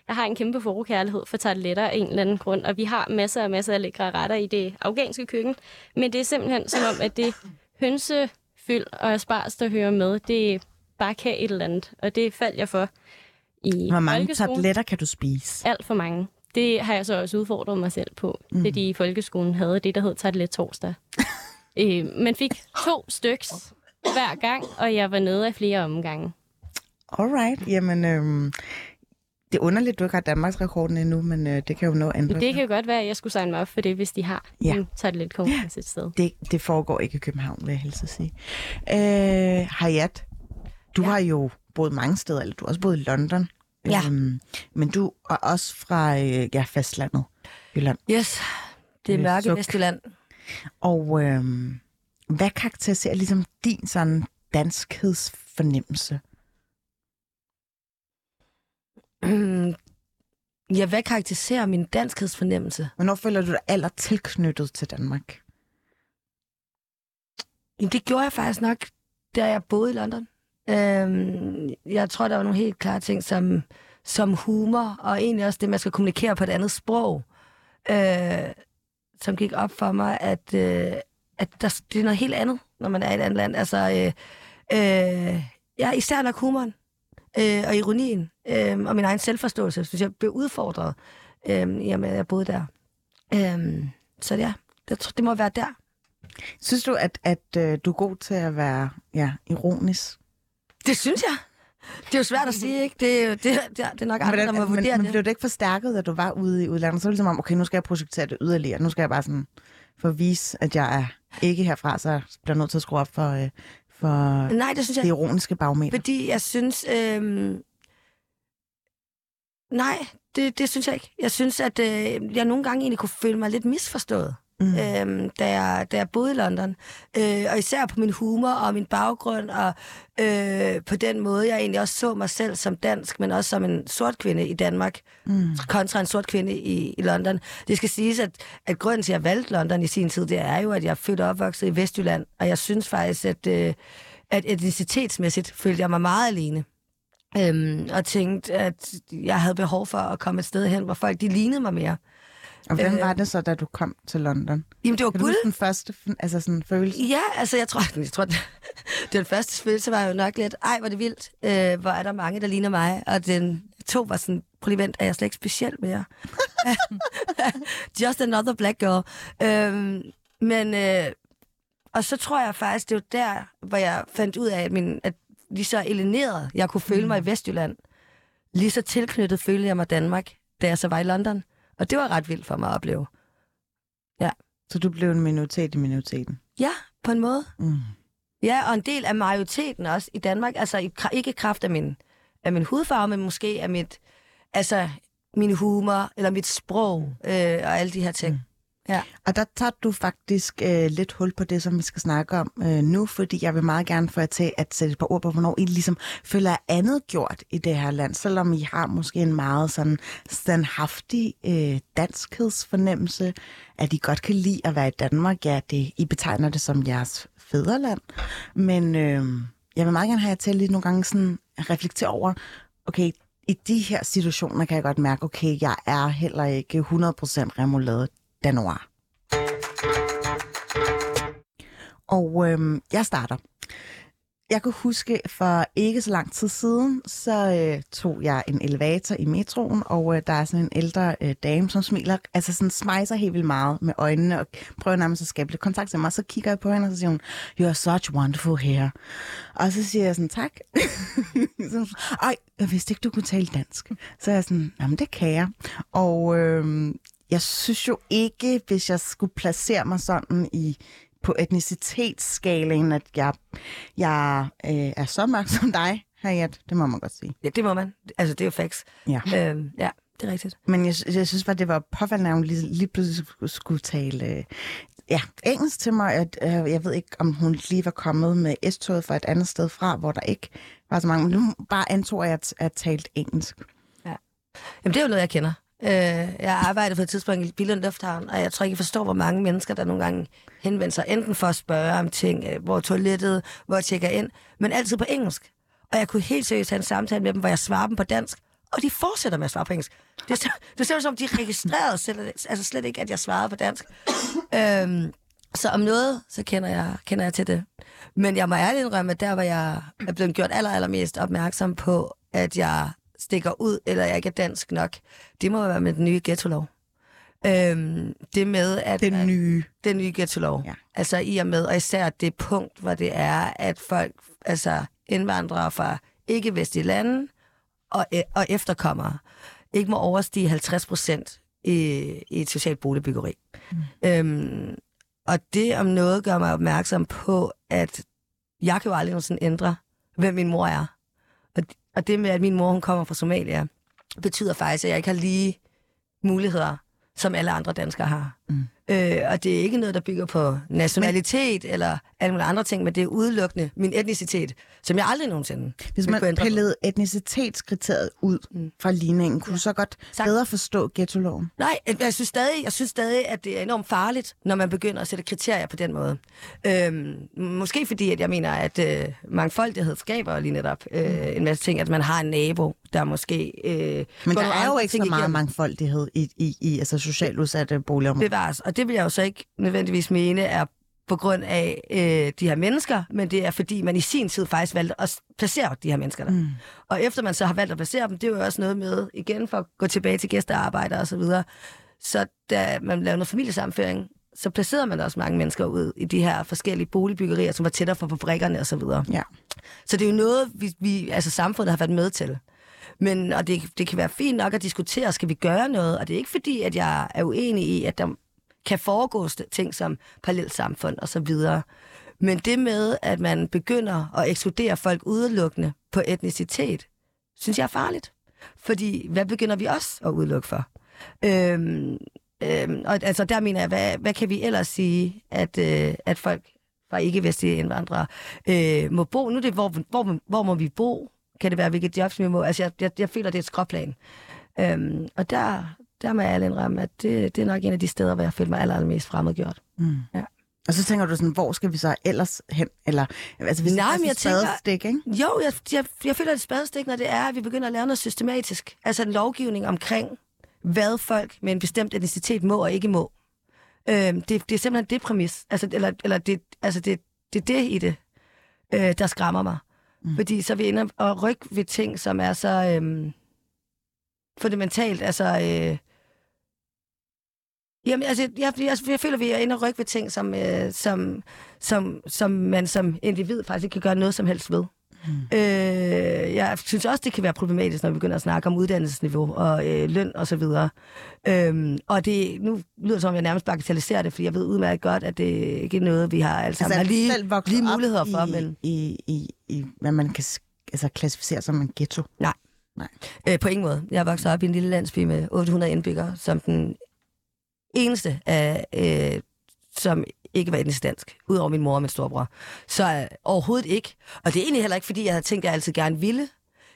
Jeg har en kæmpe forkærlighed for tarteletter af en eller anden grund, og vi har masser og masser af lækre retter i det afghanske køkken, men det er simpelthen som om, at det hønsefyld og asparges, der hører med, det bare kan et eller andet, og det faldt jeg for i folkeskolen. Hvor mange tarteletter kan du spise? Alt for mange. Det har jeg så også udfordret mig selv på, da de i folkeskolen havde det, der hed tartelet torsdag. Man fik 2 styks hver gang, og jeg var nede af flere omgange. Alright, jamen det er underligt, du ikke har Danmarks rekorden endnu, men det kan jo nå ændre. Det kan jo godt være, at jeg skulle signe mig op for det, hvis de har. Ja. Nu tager det lidt konkurrence et sted. Det foregår ikke i København, vil jeg helst sige. Hayad, du har jo boet mange steder, eller du har også boet i London. Ja. Men du er også fra fastlandet, Jylland. Yes, det er mørke Vestjylland. Og hvad karakteriserer ligesom din sådan danskhedsfornemmelse? Ja, hvad karakteriserer min danskhedsfornemmelse? Hvornår føler du dig aller tilknyttet til Danmark? Jamen, det gjorde jeg faktisk nok, da jeg boede i London. Jeg tror, der var nogle helt klare ting som humor, og egentlig også det, man skal kommunikere på et andet sprog, som gik op for mig, at det er noget helt andet, når man er i et andet land. Altså, ja, især nok humoren. Og ironien og min egen selvforståelse, synes jeg blev udfordret, i og med, at jeg boede der. Så ja, jeg tror, det må være der. Synes du, at du er god til at være ironisk? Det synes jeg. Det er jo svært at sige, ikke? Det er nok andre, der må vurdere det. Men blev det ikke forstærket, da du var ude i udlandet? Så var det som om, okay, nu skal jeg projektere det yderligere. Nu skal jeg bare sådan for at vise, at jeg er ikke herfra, så jeg bliver nødt til at skrue op for... Nej, det synes jeg. Det ironiske bagmeter. Fordi jeg synes... Nej, det synes jeg ikke. Jeg synes, at jeg nogle gange egentlig kunne føle mig lidt misforstået, da jeg boede i London. Og især på min humor og min baggrund, og på den måde, jeg egentlig også så mig selv som dansk, men også som en sort kvinde i Danmark, kontra en sort kvinde i London. Det skal siges, at grunden til, at jeg valgte London i sin tid, det er jo, at jeg er født og opvokset i Vestjylland, og jeg synes faktisk, at etnicitetsmæssigt følte jeg mig meget alene. Og tænkte, at jeg havde behov for at komme et sted hen, hvor folk de lignede mig mere. Og hvordan var det så, da du kom til London? Jamen, det var guld. Den første følelse? Ja, altså jeg tror den første følelse var jo nok lidt, ej, hvor det vildt, hvor er der mange, der ligner mig. Og den 2 var sådan, prøv lige vent, er jeg slet ikke speciel mere? Just another black girl. Men Og så tror jeg faktisk, det var der, hvor jeg fandt ud af, at lige så alieneret jeg kunne føle mig i Vestjylland, lige så tilknyttet følte jeg mig Danmark, da jeg så var i London. Og det var ret vildt for mig at opleve. Ja. Så du blev en minoritet i minoriteten? Ja, på en måde. Mm. Ja, og en del af majoriteten også i Danmark. Altså ikke i kraft af min hudfarve, men måske af min humor eller mit sprog og alle de her ting. Mm. Ja. Og der tager du faktisk lidt hul på det, som vi skal snakke om nu, fordi jeg vil meget gerne få jer til at sætte et par ord på, hvornår I ligesom føler andet gjort i det her land, selvom I har måske en meget sådan standhaftig danskhedsfornemmelse, at I godt kan lide at være i Danmark. Ja, I betegner det som jeres fædreland, men jeg vil meget gerne have jer til lige nogle gange sådan at reflektere over, okay, i de her situationer kan jeg godt mærke, okay, jeg er heller ikke 100% remoulade danoir. Og jeg starter. Jeg kan huske, for ikke så lang tid siden, så tog jeg en elevator i metroen, og der er sådan en ældre dame, som smiler, altså sådan smejser helt vildt meget med øjnene, og prøver nærmest at skabe lidt kontakt til mig, så kigger jeg på hende, og så siger hun, "You're such wonderful hair." Og så siger jeg sådan, tak. Ej, jeg vidste ikke, du kunne tale dansk. Så er jeg sådan, jamen det kan jeg. Og jeg synes jo ikke, hvis jeg skulle placere mig sådan på etnicitetsskalaen, at jeg er så mørk som dig, Hayad. Det må man godt sige. Ja, det må man. Altså, det er jo facts. Ja. Ja, det er rigtigt. Men jeg synes bare, det var påfaldende, at hun lige pludselig skulle tale engelsk til mig. Jeg ved ikke, om hun lige var kommet med S-toget fra et andet sted fra, hvor der ikke var så mange. Men nu bare antog jeg, at jeg talte engelsk. Ja. Jamen, det er jo noget, jeg kender. Jeg arbejder på et tidspunkt i Billund Lufthavn, og jeg tror ikke, jeg forstår, hvor mange mennesker, der nogle gange henvender sig, enten for at spørge om ting, hvor toilettet, hvor jeg tjekker ind, men altid på engelsk. Og jeg kunne helt seriøst have en samtale med dem, hvor jeg svarer dem på dansk, og de fortsætter med at svare på engelsk. Det er simpelthen som, de registrerede slet ikke, at jeg svarede på dansk. Så om noget, så kender jeg til det. Men jeg må ærligt indrømme, at der, hvor jeg er blevet gjort allermest opmærksom på, at jeg stikker ud, eller jeg ikke er dansk nok. Det må være med den nye ghetto-lov. Det med, at... Den nye ghetto-lov. Ja. Altså i og med, og især det punkt, hvor det er, at folk, altså indvandrere fra ikke-vestlige lande og efterkommere, ikke må overstige 50% i et socialt boligbyggeri. Mm. Og det om noget gør mig opmærksom på, at jeg kan jo aldrig nogensinde ændre, hvem min mor er. Og det med, at min mor hun kommer fra Somalia, betyder faktisk, at jeg ikke har lige muligheder, som alle andre danskere har. Mm. Og det er ikke noget, der bygger på nationalitet eller alle mulige andre ting, men det er udelukkende min etnicitet, som jeg aldrig nogensinde... Hvis man pillede etnicitetskriteriet ud fra ligningen, kunne du så godt bedre forstå ghettoloven? Nej, jeg synes stadig, at det er enormt farligt, når man begynder at sætte kriterier på den måde. Måske fordi, at jeg mener, at mangfoldighed skaber lige netop en masse ting, at man har en nabo, der måske... men der er jo ikke så meget mangfoldighed i altså socialt udsatte boligområder. Bevares, og det vil jeg jo så ikke nødvendigvis mene er på grund af de her mennesker, men det er fordi, man i sin tid faktisk valgte at placere de her mennesker der. Mm. Og efter man så har valgt at placere dem, det er jo også noget med, igen for at gå tilbage til gæstearbejder og så videre, så da man lavede noget familiesammenføring, så placerede man også mange mennesker ud i de her forskellige boligbyggerier, som var tættere på fabrikkerne og så videre. Ja. Så det er jo noget, vi altså samfundet har været med til. Men, og det kan være fint nok at diskutere, skal vi gøre noget? Og det er ikke fordi, at jeg er uenig i, at der kan foregå ting som parallelsamfund og så videre. Men det med, at man begynder at ekskludere folk udelukkende på etnicitet, synes jeg er farligt. Fordi, hvad begynder vi også at udelukke for? Og altså, der mener jeg, hvad kan vi ellers sige, at folk fra ikke-vestlige indvandrere må bo? Nu er det, hvor må vi bo? Kan det være, hvilket jobs vi må? Altså, jeg føler, det er et skråplan. Og der må jeg alle indrømme, at det er nok en af de steder, hvor jeg føler mig allermest fremmedgjort. Mm. Ja. Og så tænker du sådan, hvor skal vi så ellers hen? Eller, altså, hvis nej, men jeg tænker... Spadestik, ikke? Jo, jeg føler et spadestik, når det er, at vi begynder at lave noget systematisk. Altså en lovgivning omkring, hvad folk med en bestemt etnicitet må og ikke må. Det er simpelthen det præmis. Altså, det der skræmmer mig. Mm. Fordi så vi ender og rykke ved ting, som er så fundamentalt, altså Jamen, altså, jeg føler, at vi er inde og rykke ved ting, som man som individ faktisk ikke kan gøre noget som helst ved. Jeg synes også, det kan være problematisk, når vi begynder at snakke om uddannelsesniveau og løn og så videre. Og det, nu lyder det som, jeg nærmest bagatelliserer det, fordi jeg ved udmærket godt, at det ikke er noget, vi har alle sammen lige muligheder for. Men i hvad man kan klassificere som en ghetto? Nej. På ingen måde. Jeg voksede op i en lille landsby med 800 indbyggere, som den eneste af, som ikke var etnisk dansk, udover min mor og min storebror. Så overhovedet ikke. Og det er egentlig heller ikke, fordi jeg havde tænkt, at jeg altid gerne ville.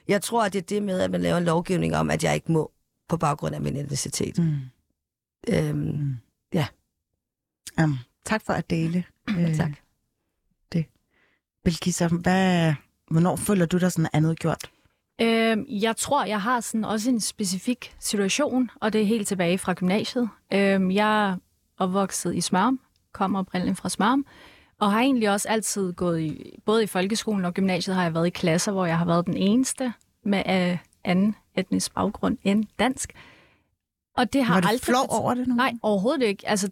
Jeg tror, at det er det med, at man laver en lovgivning om, at jeg ikke må på baggrund af min etnicitet. Ja. Tak for at dele. Tak. Det. Belkisa, hvornår føler du dig sådan andet gjort? Jeg tror, jeg har sådan også en specifik situation, og det er helt tilbage fra gymnasiet. Jeg er opvokset i Smørum, kommer oprindeligt fra Smørum, og har egentlig også altid gået i, både i folkeskolen og gymnasiet har jeg været i klasser, hvor jeg har været den eneste med anden etnisk baggrund end dansk. Og det har aldrig flov over det nu? Nej, overhovedet ikke. Altså,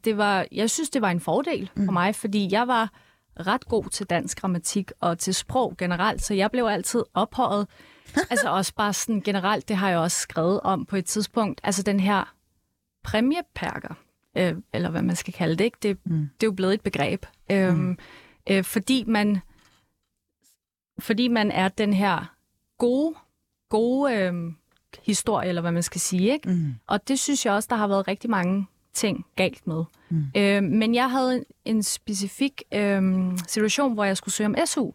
jeg synes, det var en fordel for mig, fordi jeg var ret god til dansk grammatik og til sprog generelt, så jeg blev altid ophøjet. Altså også bare sådan generelt, det har jeg også skrevet om på et tidspunkt. Altså den her præmiepærker, eller hvad man skal kalde det, ikke? Det er jo blevet et begreb. Fordi man er den her gode historie, eller hvad man skal sige, ikke? Og det synes jeg også, der har været rigtig mange ting galt med. Men jeg havde en specifik situation, hvor jeg skulle søge om SU,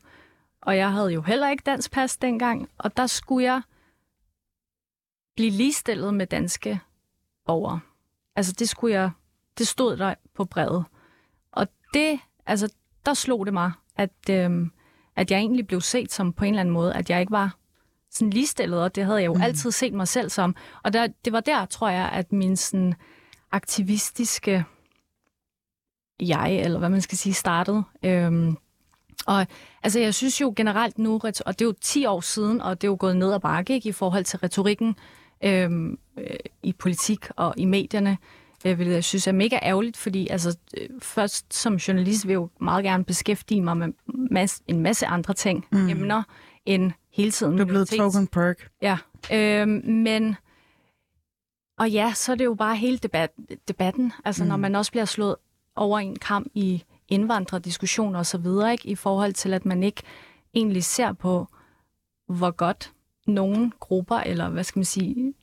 og jeg havde jo heller ikke dansk pas dengang, og der skulle jeg blive ligestillet med danske borgere. Altså det stod der på brevet. Og det, altså der slog det mig, at jeg egentlig blev set som på en eller anden måde, at jeg ikke var sådan ligestillet, og det havde jeg jo altid set mig selv som. Og det var der, tror jeg, at min sådan aktivistiske jeg, eller hvad man skal sige, startede. Og altså, jeg synes jo generelt nu, og det er jo 10 år siden, og det er jo gået ned ad bakke, ikke, i forhold til retorikken i politik og i medierne, hvilket jeg synes er mega ærgerligt, fordi altså, først som journalist vil jeg jo meget gerne beskæftige mig med en masse andre ting, emner, end hele tiden. Du er blevet token perk. Ja, men... Og ja, så er det jo bare hele debatten, altså når man også bliver slået over en kamp i indvandrerdiskussioner og så videre, ikke? I forhold til, at man ikke egentlig ser på, hvor godt nogle grupper, eller hvad skal man sige,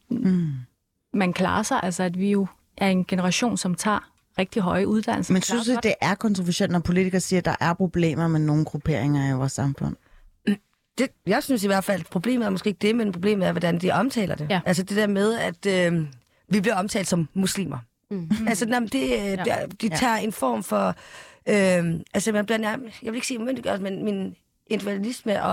man klarer sig. Altså, at vi jo er en generation, som tager rigtig høje uddannelser. Men synes du, det er kontroversielt, når politikere siger, at der er problemer med nogle grupperinger i vores samfund? Det, jeg synes i hvert fald, problemet er måske ikke det, men problemet er, hvordan de omtaler det. Ja. Altså det der med, at vi bliver omtalt som muslimer. Altså de tager en form for... altså man bliver nærmest... Jeg vil ikke sige umyndiggøres, men min individualisme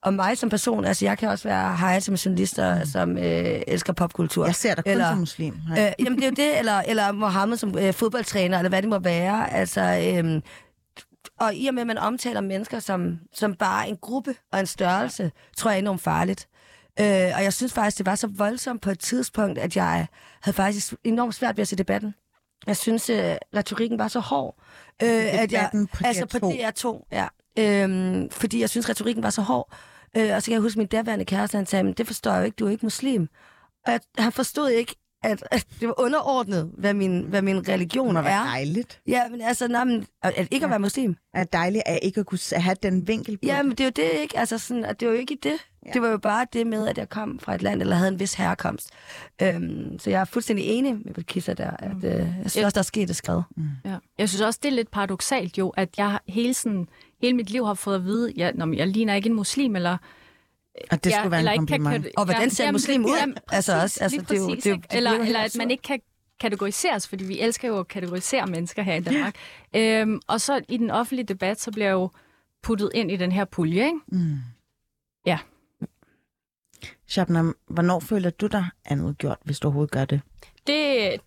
og mig som person... Altså jeg kan også være hej som journalister, som elsker popkultur. Jeg ser dig kun som muslim. Jamen det er jo det, eller Mohammed som fodboldtræner, eller hvad det må være. Altså... Og i og med, at man omtaler mennesker som bare en gruppe og en størrelse, tror jeg er enormt farligt. Og jeg synes faktisk, det var så voldsomt på et tidspunkt, at jeg havde faktisk enormt svært ved at se debatten. Jeg synes, retorikken var så hård. På DR2, ja. Fordi jeg synes, retorikken var så hård. Og så kan jeg huske, min derværende kæreste, han sagde, men det forstår jeg jo ikke, du er ikke muslim. Og han forstod ikke, at det var underordnet, hvad min religion er. Det var dejligt. Ja, men altså, at ikke at være muslim. Er dejligt at ikke at kunne have den vinkel på. Ja, men det er jo det, ikke? Altså, sådan, at det var jo ikke det. Ja. Det var jo bare det med, at jeg kom fra et land, eller havde en vis herkomst. Så jeg er fuldstændig enig med Belkisa der. At, jeg synes også, der er sket et skred. Ja. Jeg synes også, det er lidt paradoksalt jo, at jeg hele mit liv har fået at vide, jeg ligner ikke en muslim, eller... Og det skulle være en kompliment. Og hvordan ser en muslim ud? Eller at man ikke kan kategoriseres, fordi vi elsker jo at kategorisere mennesker her i Danmark. Og så i den offentlige debat, så bliver jeg jo puttet ind i den her pulje, ikke? Ja. Shabnam, hvornår føler du dig andet gjort, hvis du overhovedet gør det?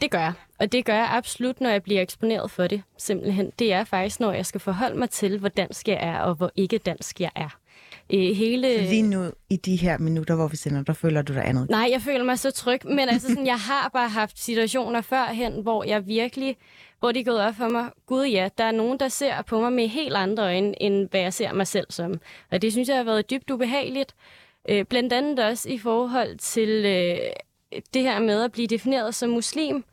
Det gør jeg. Og det gør jeg absolut, når jeg bliver eksponeret for det, simpelthen. Det er faktisk, når jeg skal forholde mig til, hvor dansk jeg er, og hvor ikke dansk jeg er. hele... Så lige nu i de her minutter, hvor vi sender, der føler du dig andet? Nej, jeg føler mig så tryg, men altså sådan, jeg har bare haft situationer førhen, hvor jeg virkelig, hvor det er gået op for mig, gud ja, der er nogen, der ser på mig med helt andre øjne, end hvad jeg ser mig selv som. Og det synes jeg har været dybt ubehageligt. Blandt andet også i forhold til det her med at blive defineret som muslim.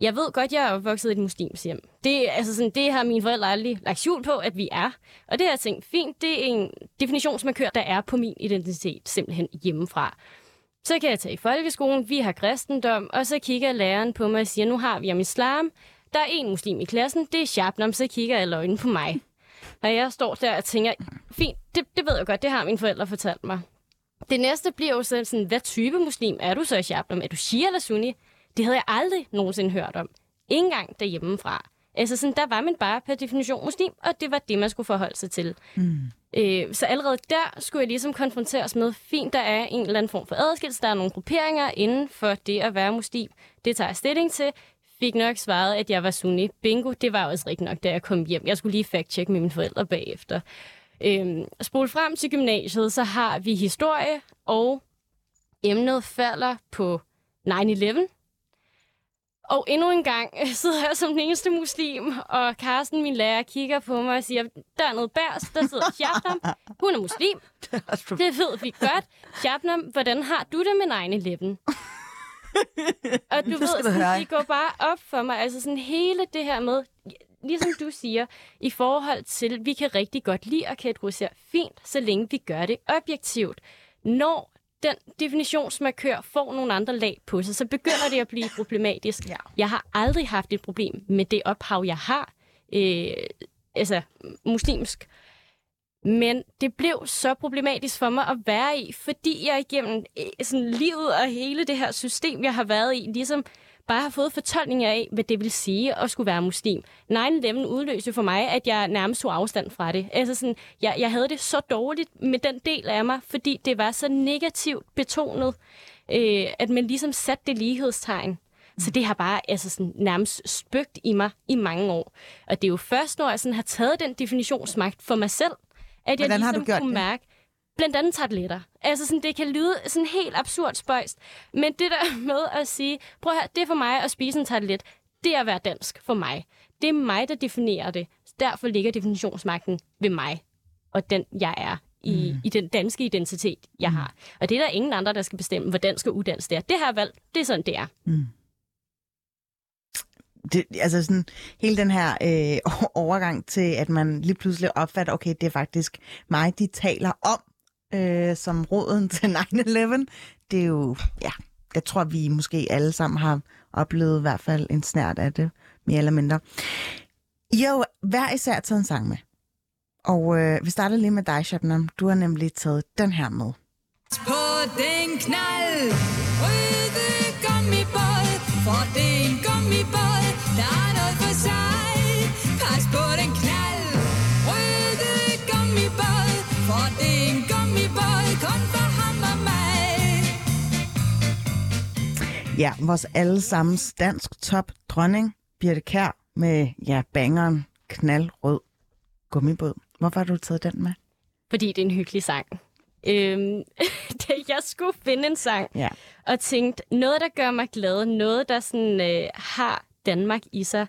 Jeg ved godt, jeg er opvokset i et muslims hjem. Det har mine forældre aldrig lagt skjul på, at vi er. Og det har jeg tænkt, fint, det er en definitionsmarkør, der er på min identitet simpelthen hjemmefra. Så kan jeg tage i folkeskolen, vi har kristendom, og så kigger læreren på mig og siger, nu har vi om islam. Der er en muslim i klassen, det er Shabnam, så kigger alle øjnene på mig. Og jeg står der og tænker, fint, det ved jeg godt, det har mine forældre fortalt mig. Det næste bliver jo sådan, hvad type muslim er du så, Shabnam? Er du shia eller sunni? Det havde jeg aldrig nogensinde hørt om. Ingen gang derhjemmefra. Altså sådan, der var man bare per definition muslim, og det var det, man skulle forholde sig til. Så allerede der skulle jeg ligesom konfronteres med, fint, der er en eller anden form for adskillelse, der er nogle grupperinger inden for det at være muslim. Det tager jeg stilling til. Fik nok svaret, at jeg var sunni. Bingo, det var også rigtigt nok, da jeg kom hjem. Jeg skulle lige fact-checke med mine forældre bagefter. Spole frem til gymnasiet, så har vi historie, og emnet falder på 9/11. Og endnu en gang sidder jeg som den eneste muslim, og Karsten, min lærer, kigger på mig og siger, der er noget bærs, der sidder Shabnam, hun er muslim. Det ved vi godt. Shabnam, hvordan har du det med 9/11? Og du ved, at det går bare op for mig. Altså sådan hele det her med, ligesom du siger, i forhold til, vi kan rigtig godt lide at kategorisere fint, så længe vi gør det objektivt. Når den definitionsmarkør får nogle andre lag på sig, så begynder det at blive problematisk. Ja. Jeg har aldrig haft et problem med det ophav, jeg har, muslimsk. Men det blev så problematisk for mig at være i, fordi jeg igennem sådan livet og hele det her system, jeg har været i, ligesom bare har fået fortolkninger af, hvad det vil sige at skulle være muslim. 9/11 udløste for mig, at jeg nærmest tog afstand fra det. Altså sådan, jeg havde det så dårligt med den del af mig, fordi det var så negativt betonet, at man ligesom satte det lighedstegn. Så det har bare nærmest spøgt i mig i mange år. Og det er jo først, når jeg sådan har taget den definitionsmagt for mig selv, at jeg ligesom kunne mærke, blandt andet tabletter. Altså sådan, det kan lyde sådan helt absurd spøjst, men det der med at sige, prøv her, det er for mig at spise en tablet, det er at være dansk for mig. Det er mig, der definerer det. Derfor ligger definitionsmagten ved mig, og den jeg er i den danske identitet, jeg har. Og det er der ingen andre, der skal bestemme, hvor dansk og udansk det er. Det her valg, det er sådan, det er. Det, altså sådan hele den her overgang til, at man lige pludselig opfatter, okay, det er faktisk mig, de taler om som råden til 9/11. Det er jo, ja, jeg tror, vi måske alle sammen har oplevet i hvert fald en snert af det, mere eller mindre. I har jo hver især taget en sang med. Og vi starter lige med dig, Shabnam. Du har nemlig taget den her med. På den knald, røde gummibåd, for det er en gummibåd, der er noget for sig. Pas på den knald, røde gummibåd, for det er en gummibåd, kun for ham og mig. Ja, vores allesammens dansk top dronning, Birte Kjær, med bangeren knaldrød gummibåd. Hvorfor har du taget den med? Fordi det er en hyggelig sang. Jeg skulle finde en sang, og tænkte, noget, der gør mig glad, noget, der sådan, har Danmark i sig,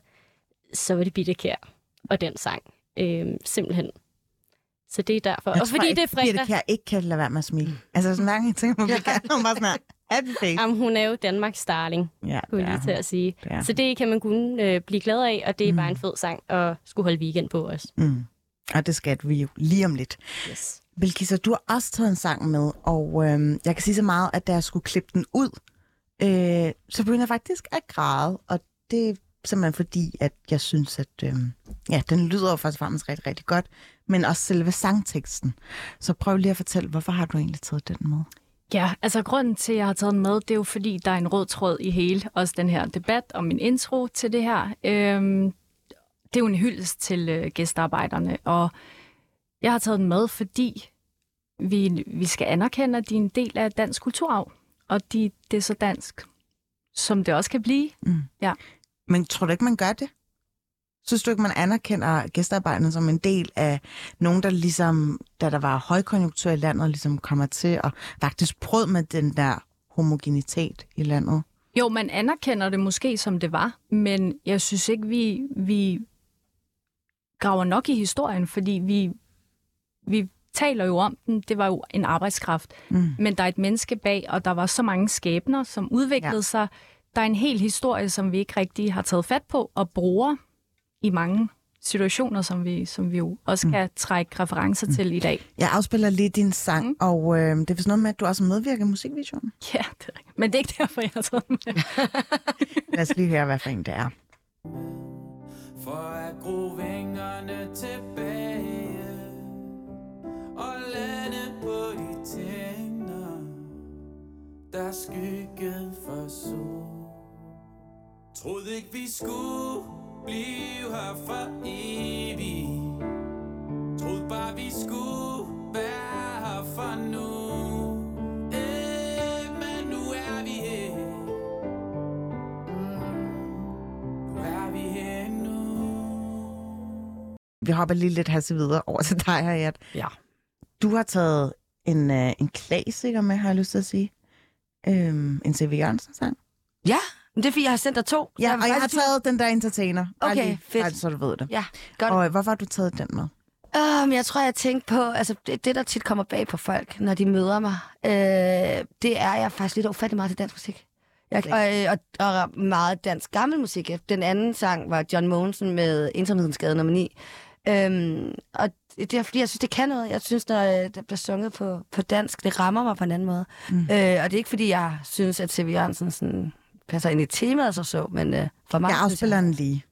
så var det Birte Kjær og den sang. Simpelthen. Så det er derfor. Jeg og fordi det er fredag. Birte Kjær ikke kan lade være med at smile. Altså sådan mange ting, hvor Birte Kjær var sådan her. Hun er jo Danmarks darling, kunne jeg lige til at sige. Det så det kan man kunne blive glad af, og det er bare en fed sang at skulle holde weekend på os. Og det skal vi jo lige om lidt. Yes. Belkisa, du har også taget en sang med, og jeg kan sige så meget, at da jeg skulle klippe den ud, så begyndte jeg faktisk at græde, og det er simpelthen fordi, at jeg synes, at den lyder jo faktisk rigtig, rigtig godt, men også selve sangteksten. Så prøv lige at fortælle, hvorfor har du egentlig taget den med? Ja, altså grunden til, at jeg har taget den med, det er jo fordi, der er en rød tråd i hele, også den her debat og min intro til det her. Det er jo en hyldest til gæstearbejderne, og jeg har taget den med, fordi vi skal anerkende, at de er en del af dansk kulturarv, og det er så dansk, som det også kan blive. Ja. Men tror du ikke, man gør det? Synes du ikke, man anerkender gæstearbejderne som en del af nogen, der ligesom, da der var højkonjunktur i landet, ligesom kommer til at faktisk prøve med den der homogenitet i landet? Jo, man anerkender det måske, som det var, men jeg synes ikke, vi graver nok i historien, fordi vi taler jo om den. Det var jo en arbejdskraft, men der er et menneske bag, og der var så mange skæbner, som udviklede sig. Der er en hel historie, som vi ikke rigtig har taget fat på og bruger i mange situationer, som vi jo også kan trække referencer til i dag. Jeg afspiller lige din sang, og det er vist noget med, at du også medvirker i musikvideoen. Ja, det er rigtigt. Men det er ikke derfor, jeg har taget med. Lad os lige høre, hvad for en det er. For at gro vingerne tilbage og lande på de tænder, der er skyggen for sol. Troede ikke, vi skulle bliv her for evigt. Troede bare vi skulle være her for nu. Men nu er vi her. Nu er vi her nu. Vi hopper lige lidt her videre over til dig, Hayad. Ja. Du har taget en klassiker med, har jeg lyst til at sige. En C.V. Jørgensen sang. Ja. Men det er fordi, jeg har sendt dig to. Ja, og jeg har taget den der entertainer. Okay, lige, fedt. Så du ved det. Ja, godt. Og hvorfor har du taget den med? Jeg tror, jeg tænkte på, altså det der tit kommer bag på folk, når de møder mig, det er, jeg faktisk lidt ufattelig meget til dansk musik. Og meget dansk gammel musik. Den anden sang var John Mogensen med Ensomhedsskade nummer 9. Og det er fordi, jeg synes, det kan noget. Jeg synes, når der bliver sunget på dansk, det rammer mig på en anden måde. Og det er ikke fordi, jeg synes, at C.V. Jørgensen sådan passer ind i temaet så, men for mig... Jeg afspiller den lige.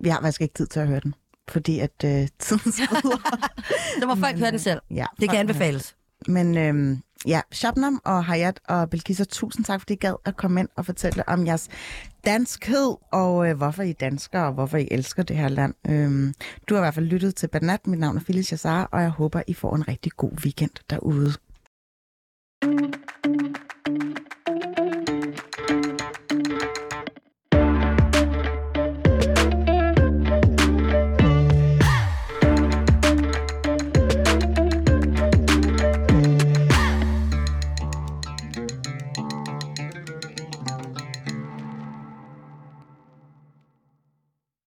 Vi har faktisk ikke tid til at høre den, fordi at tiden skrider. Så må folk høre den selv. Ja, det kan anbefales. Men Shabnam og Hayad og Belkisa, tusind tak, fordi I gad at komme ind og fortælle om jeres danskhed, og hvorfor I er danskere, og hvorfor I elsker det her land. Du har i hvert fald lyttet til Banat. Mit navn er Filiz Yasar, og jeg håber, I får en rigtig god weekend derude.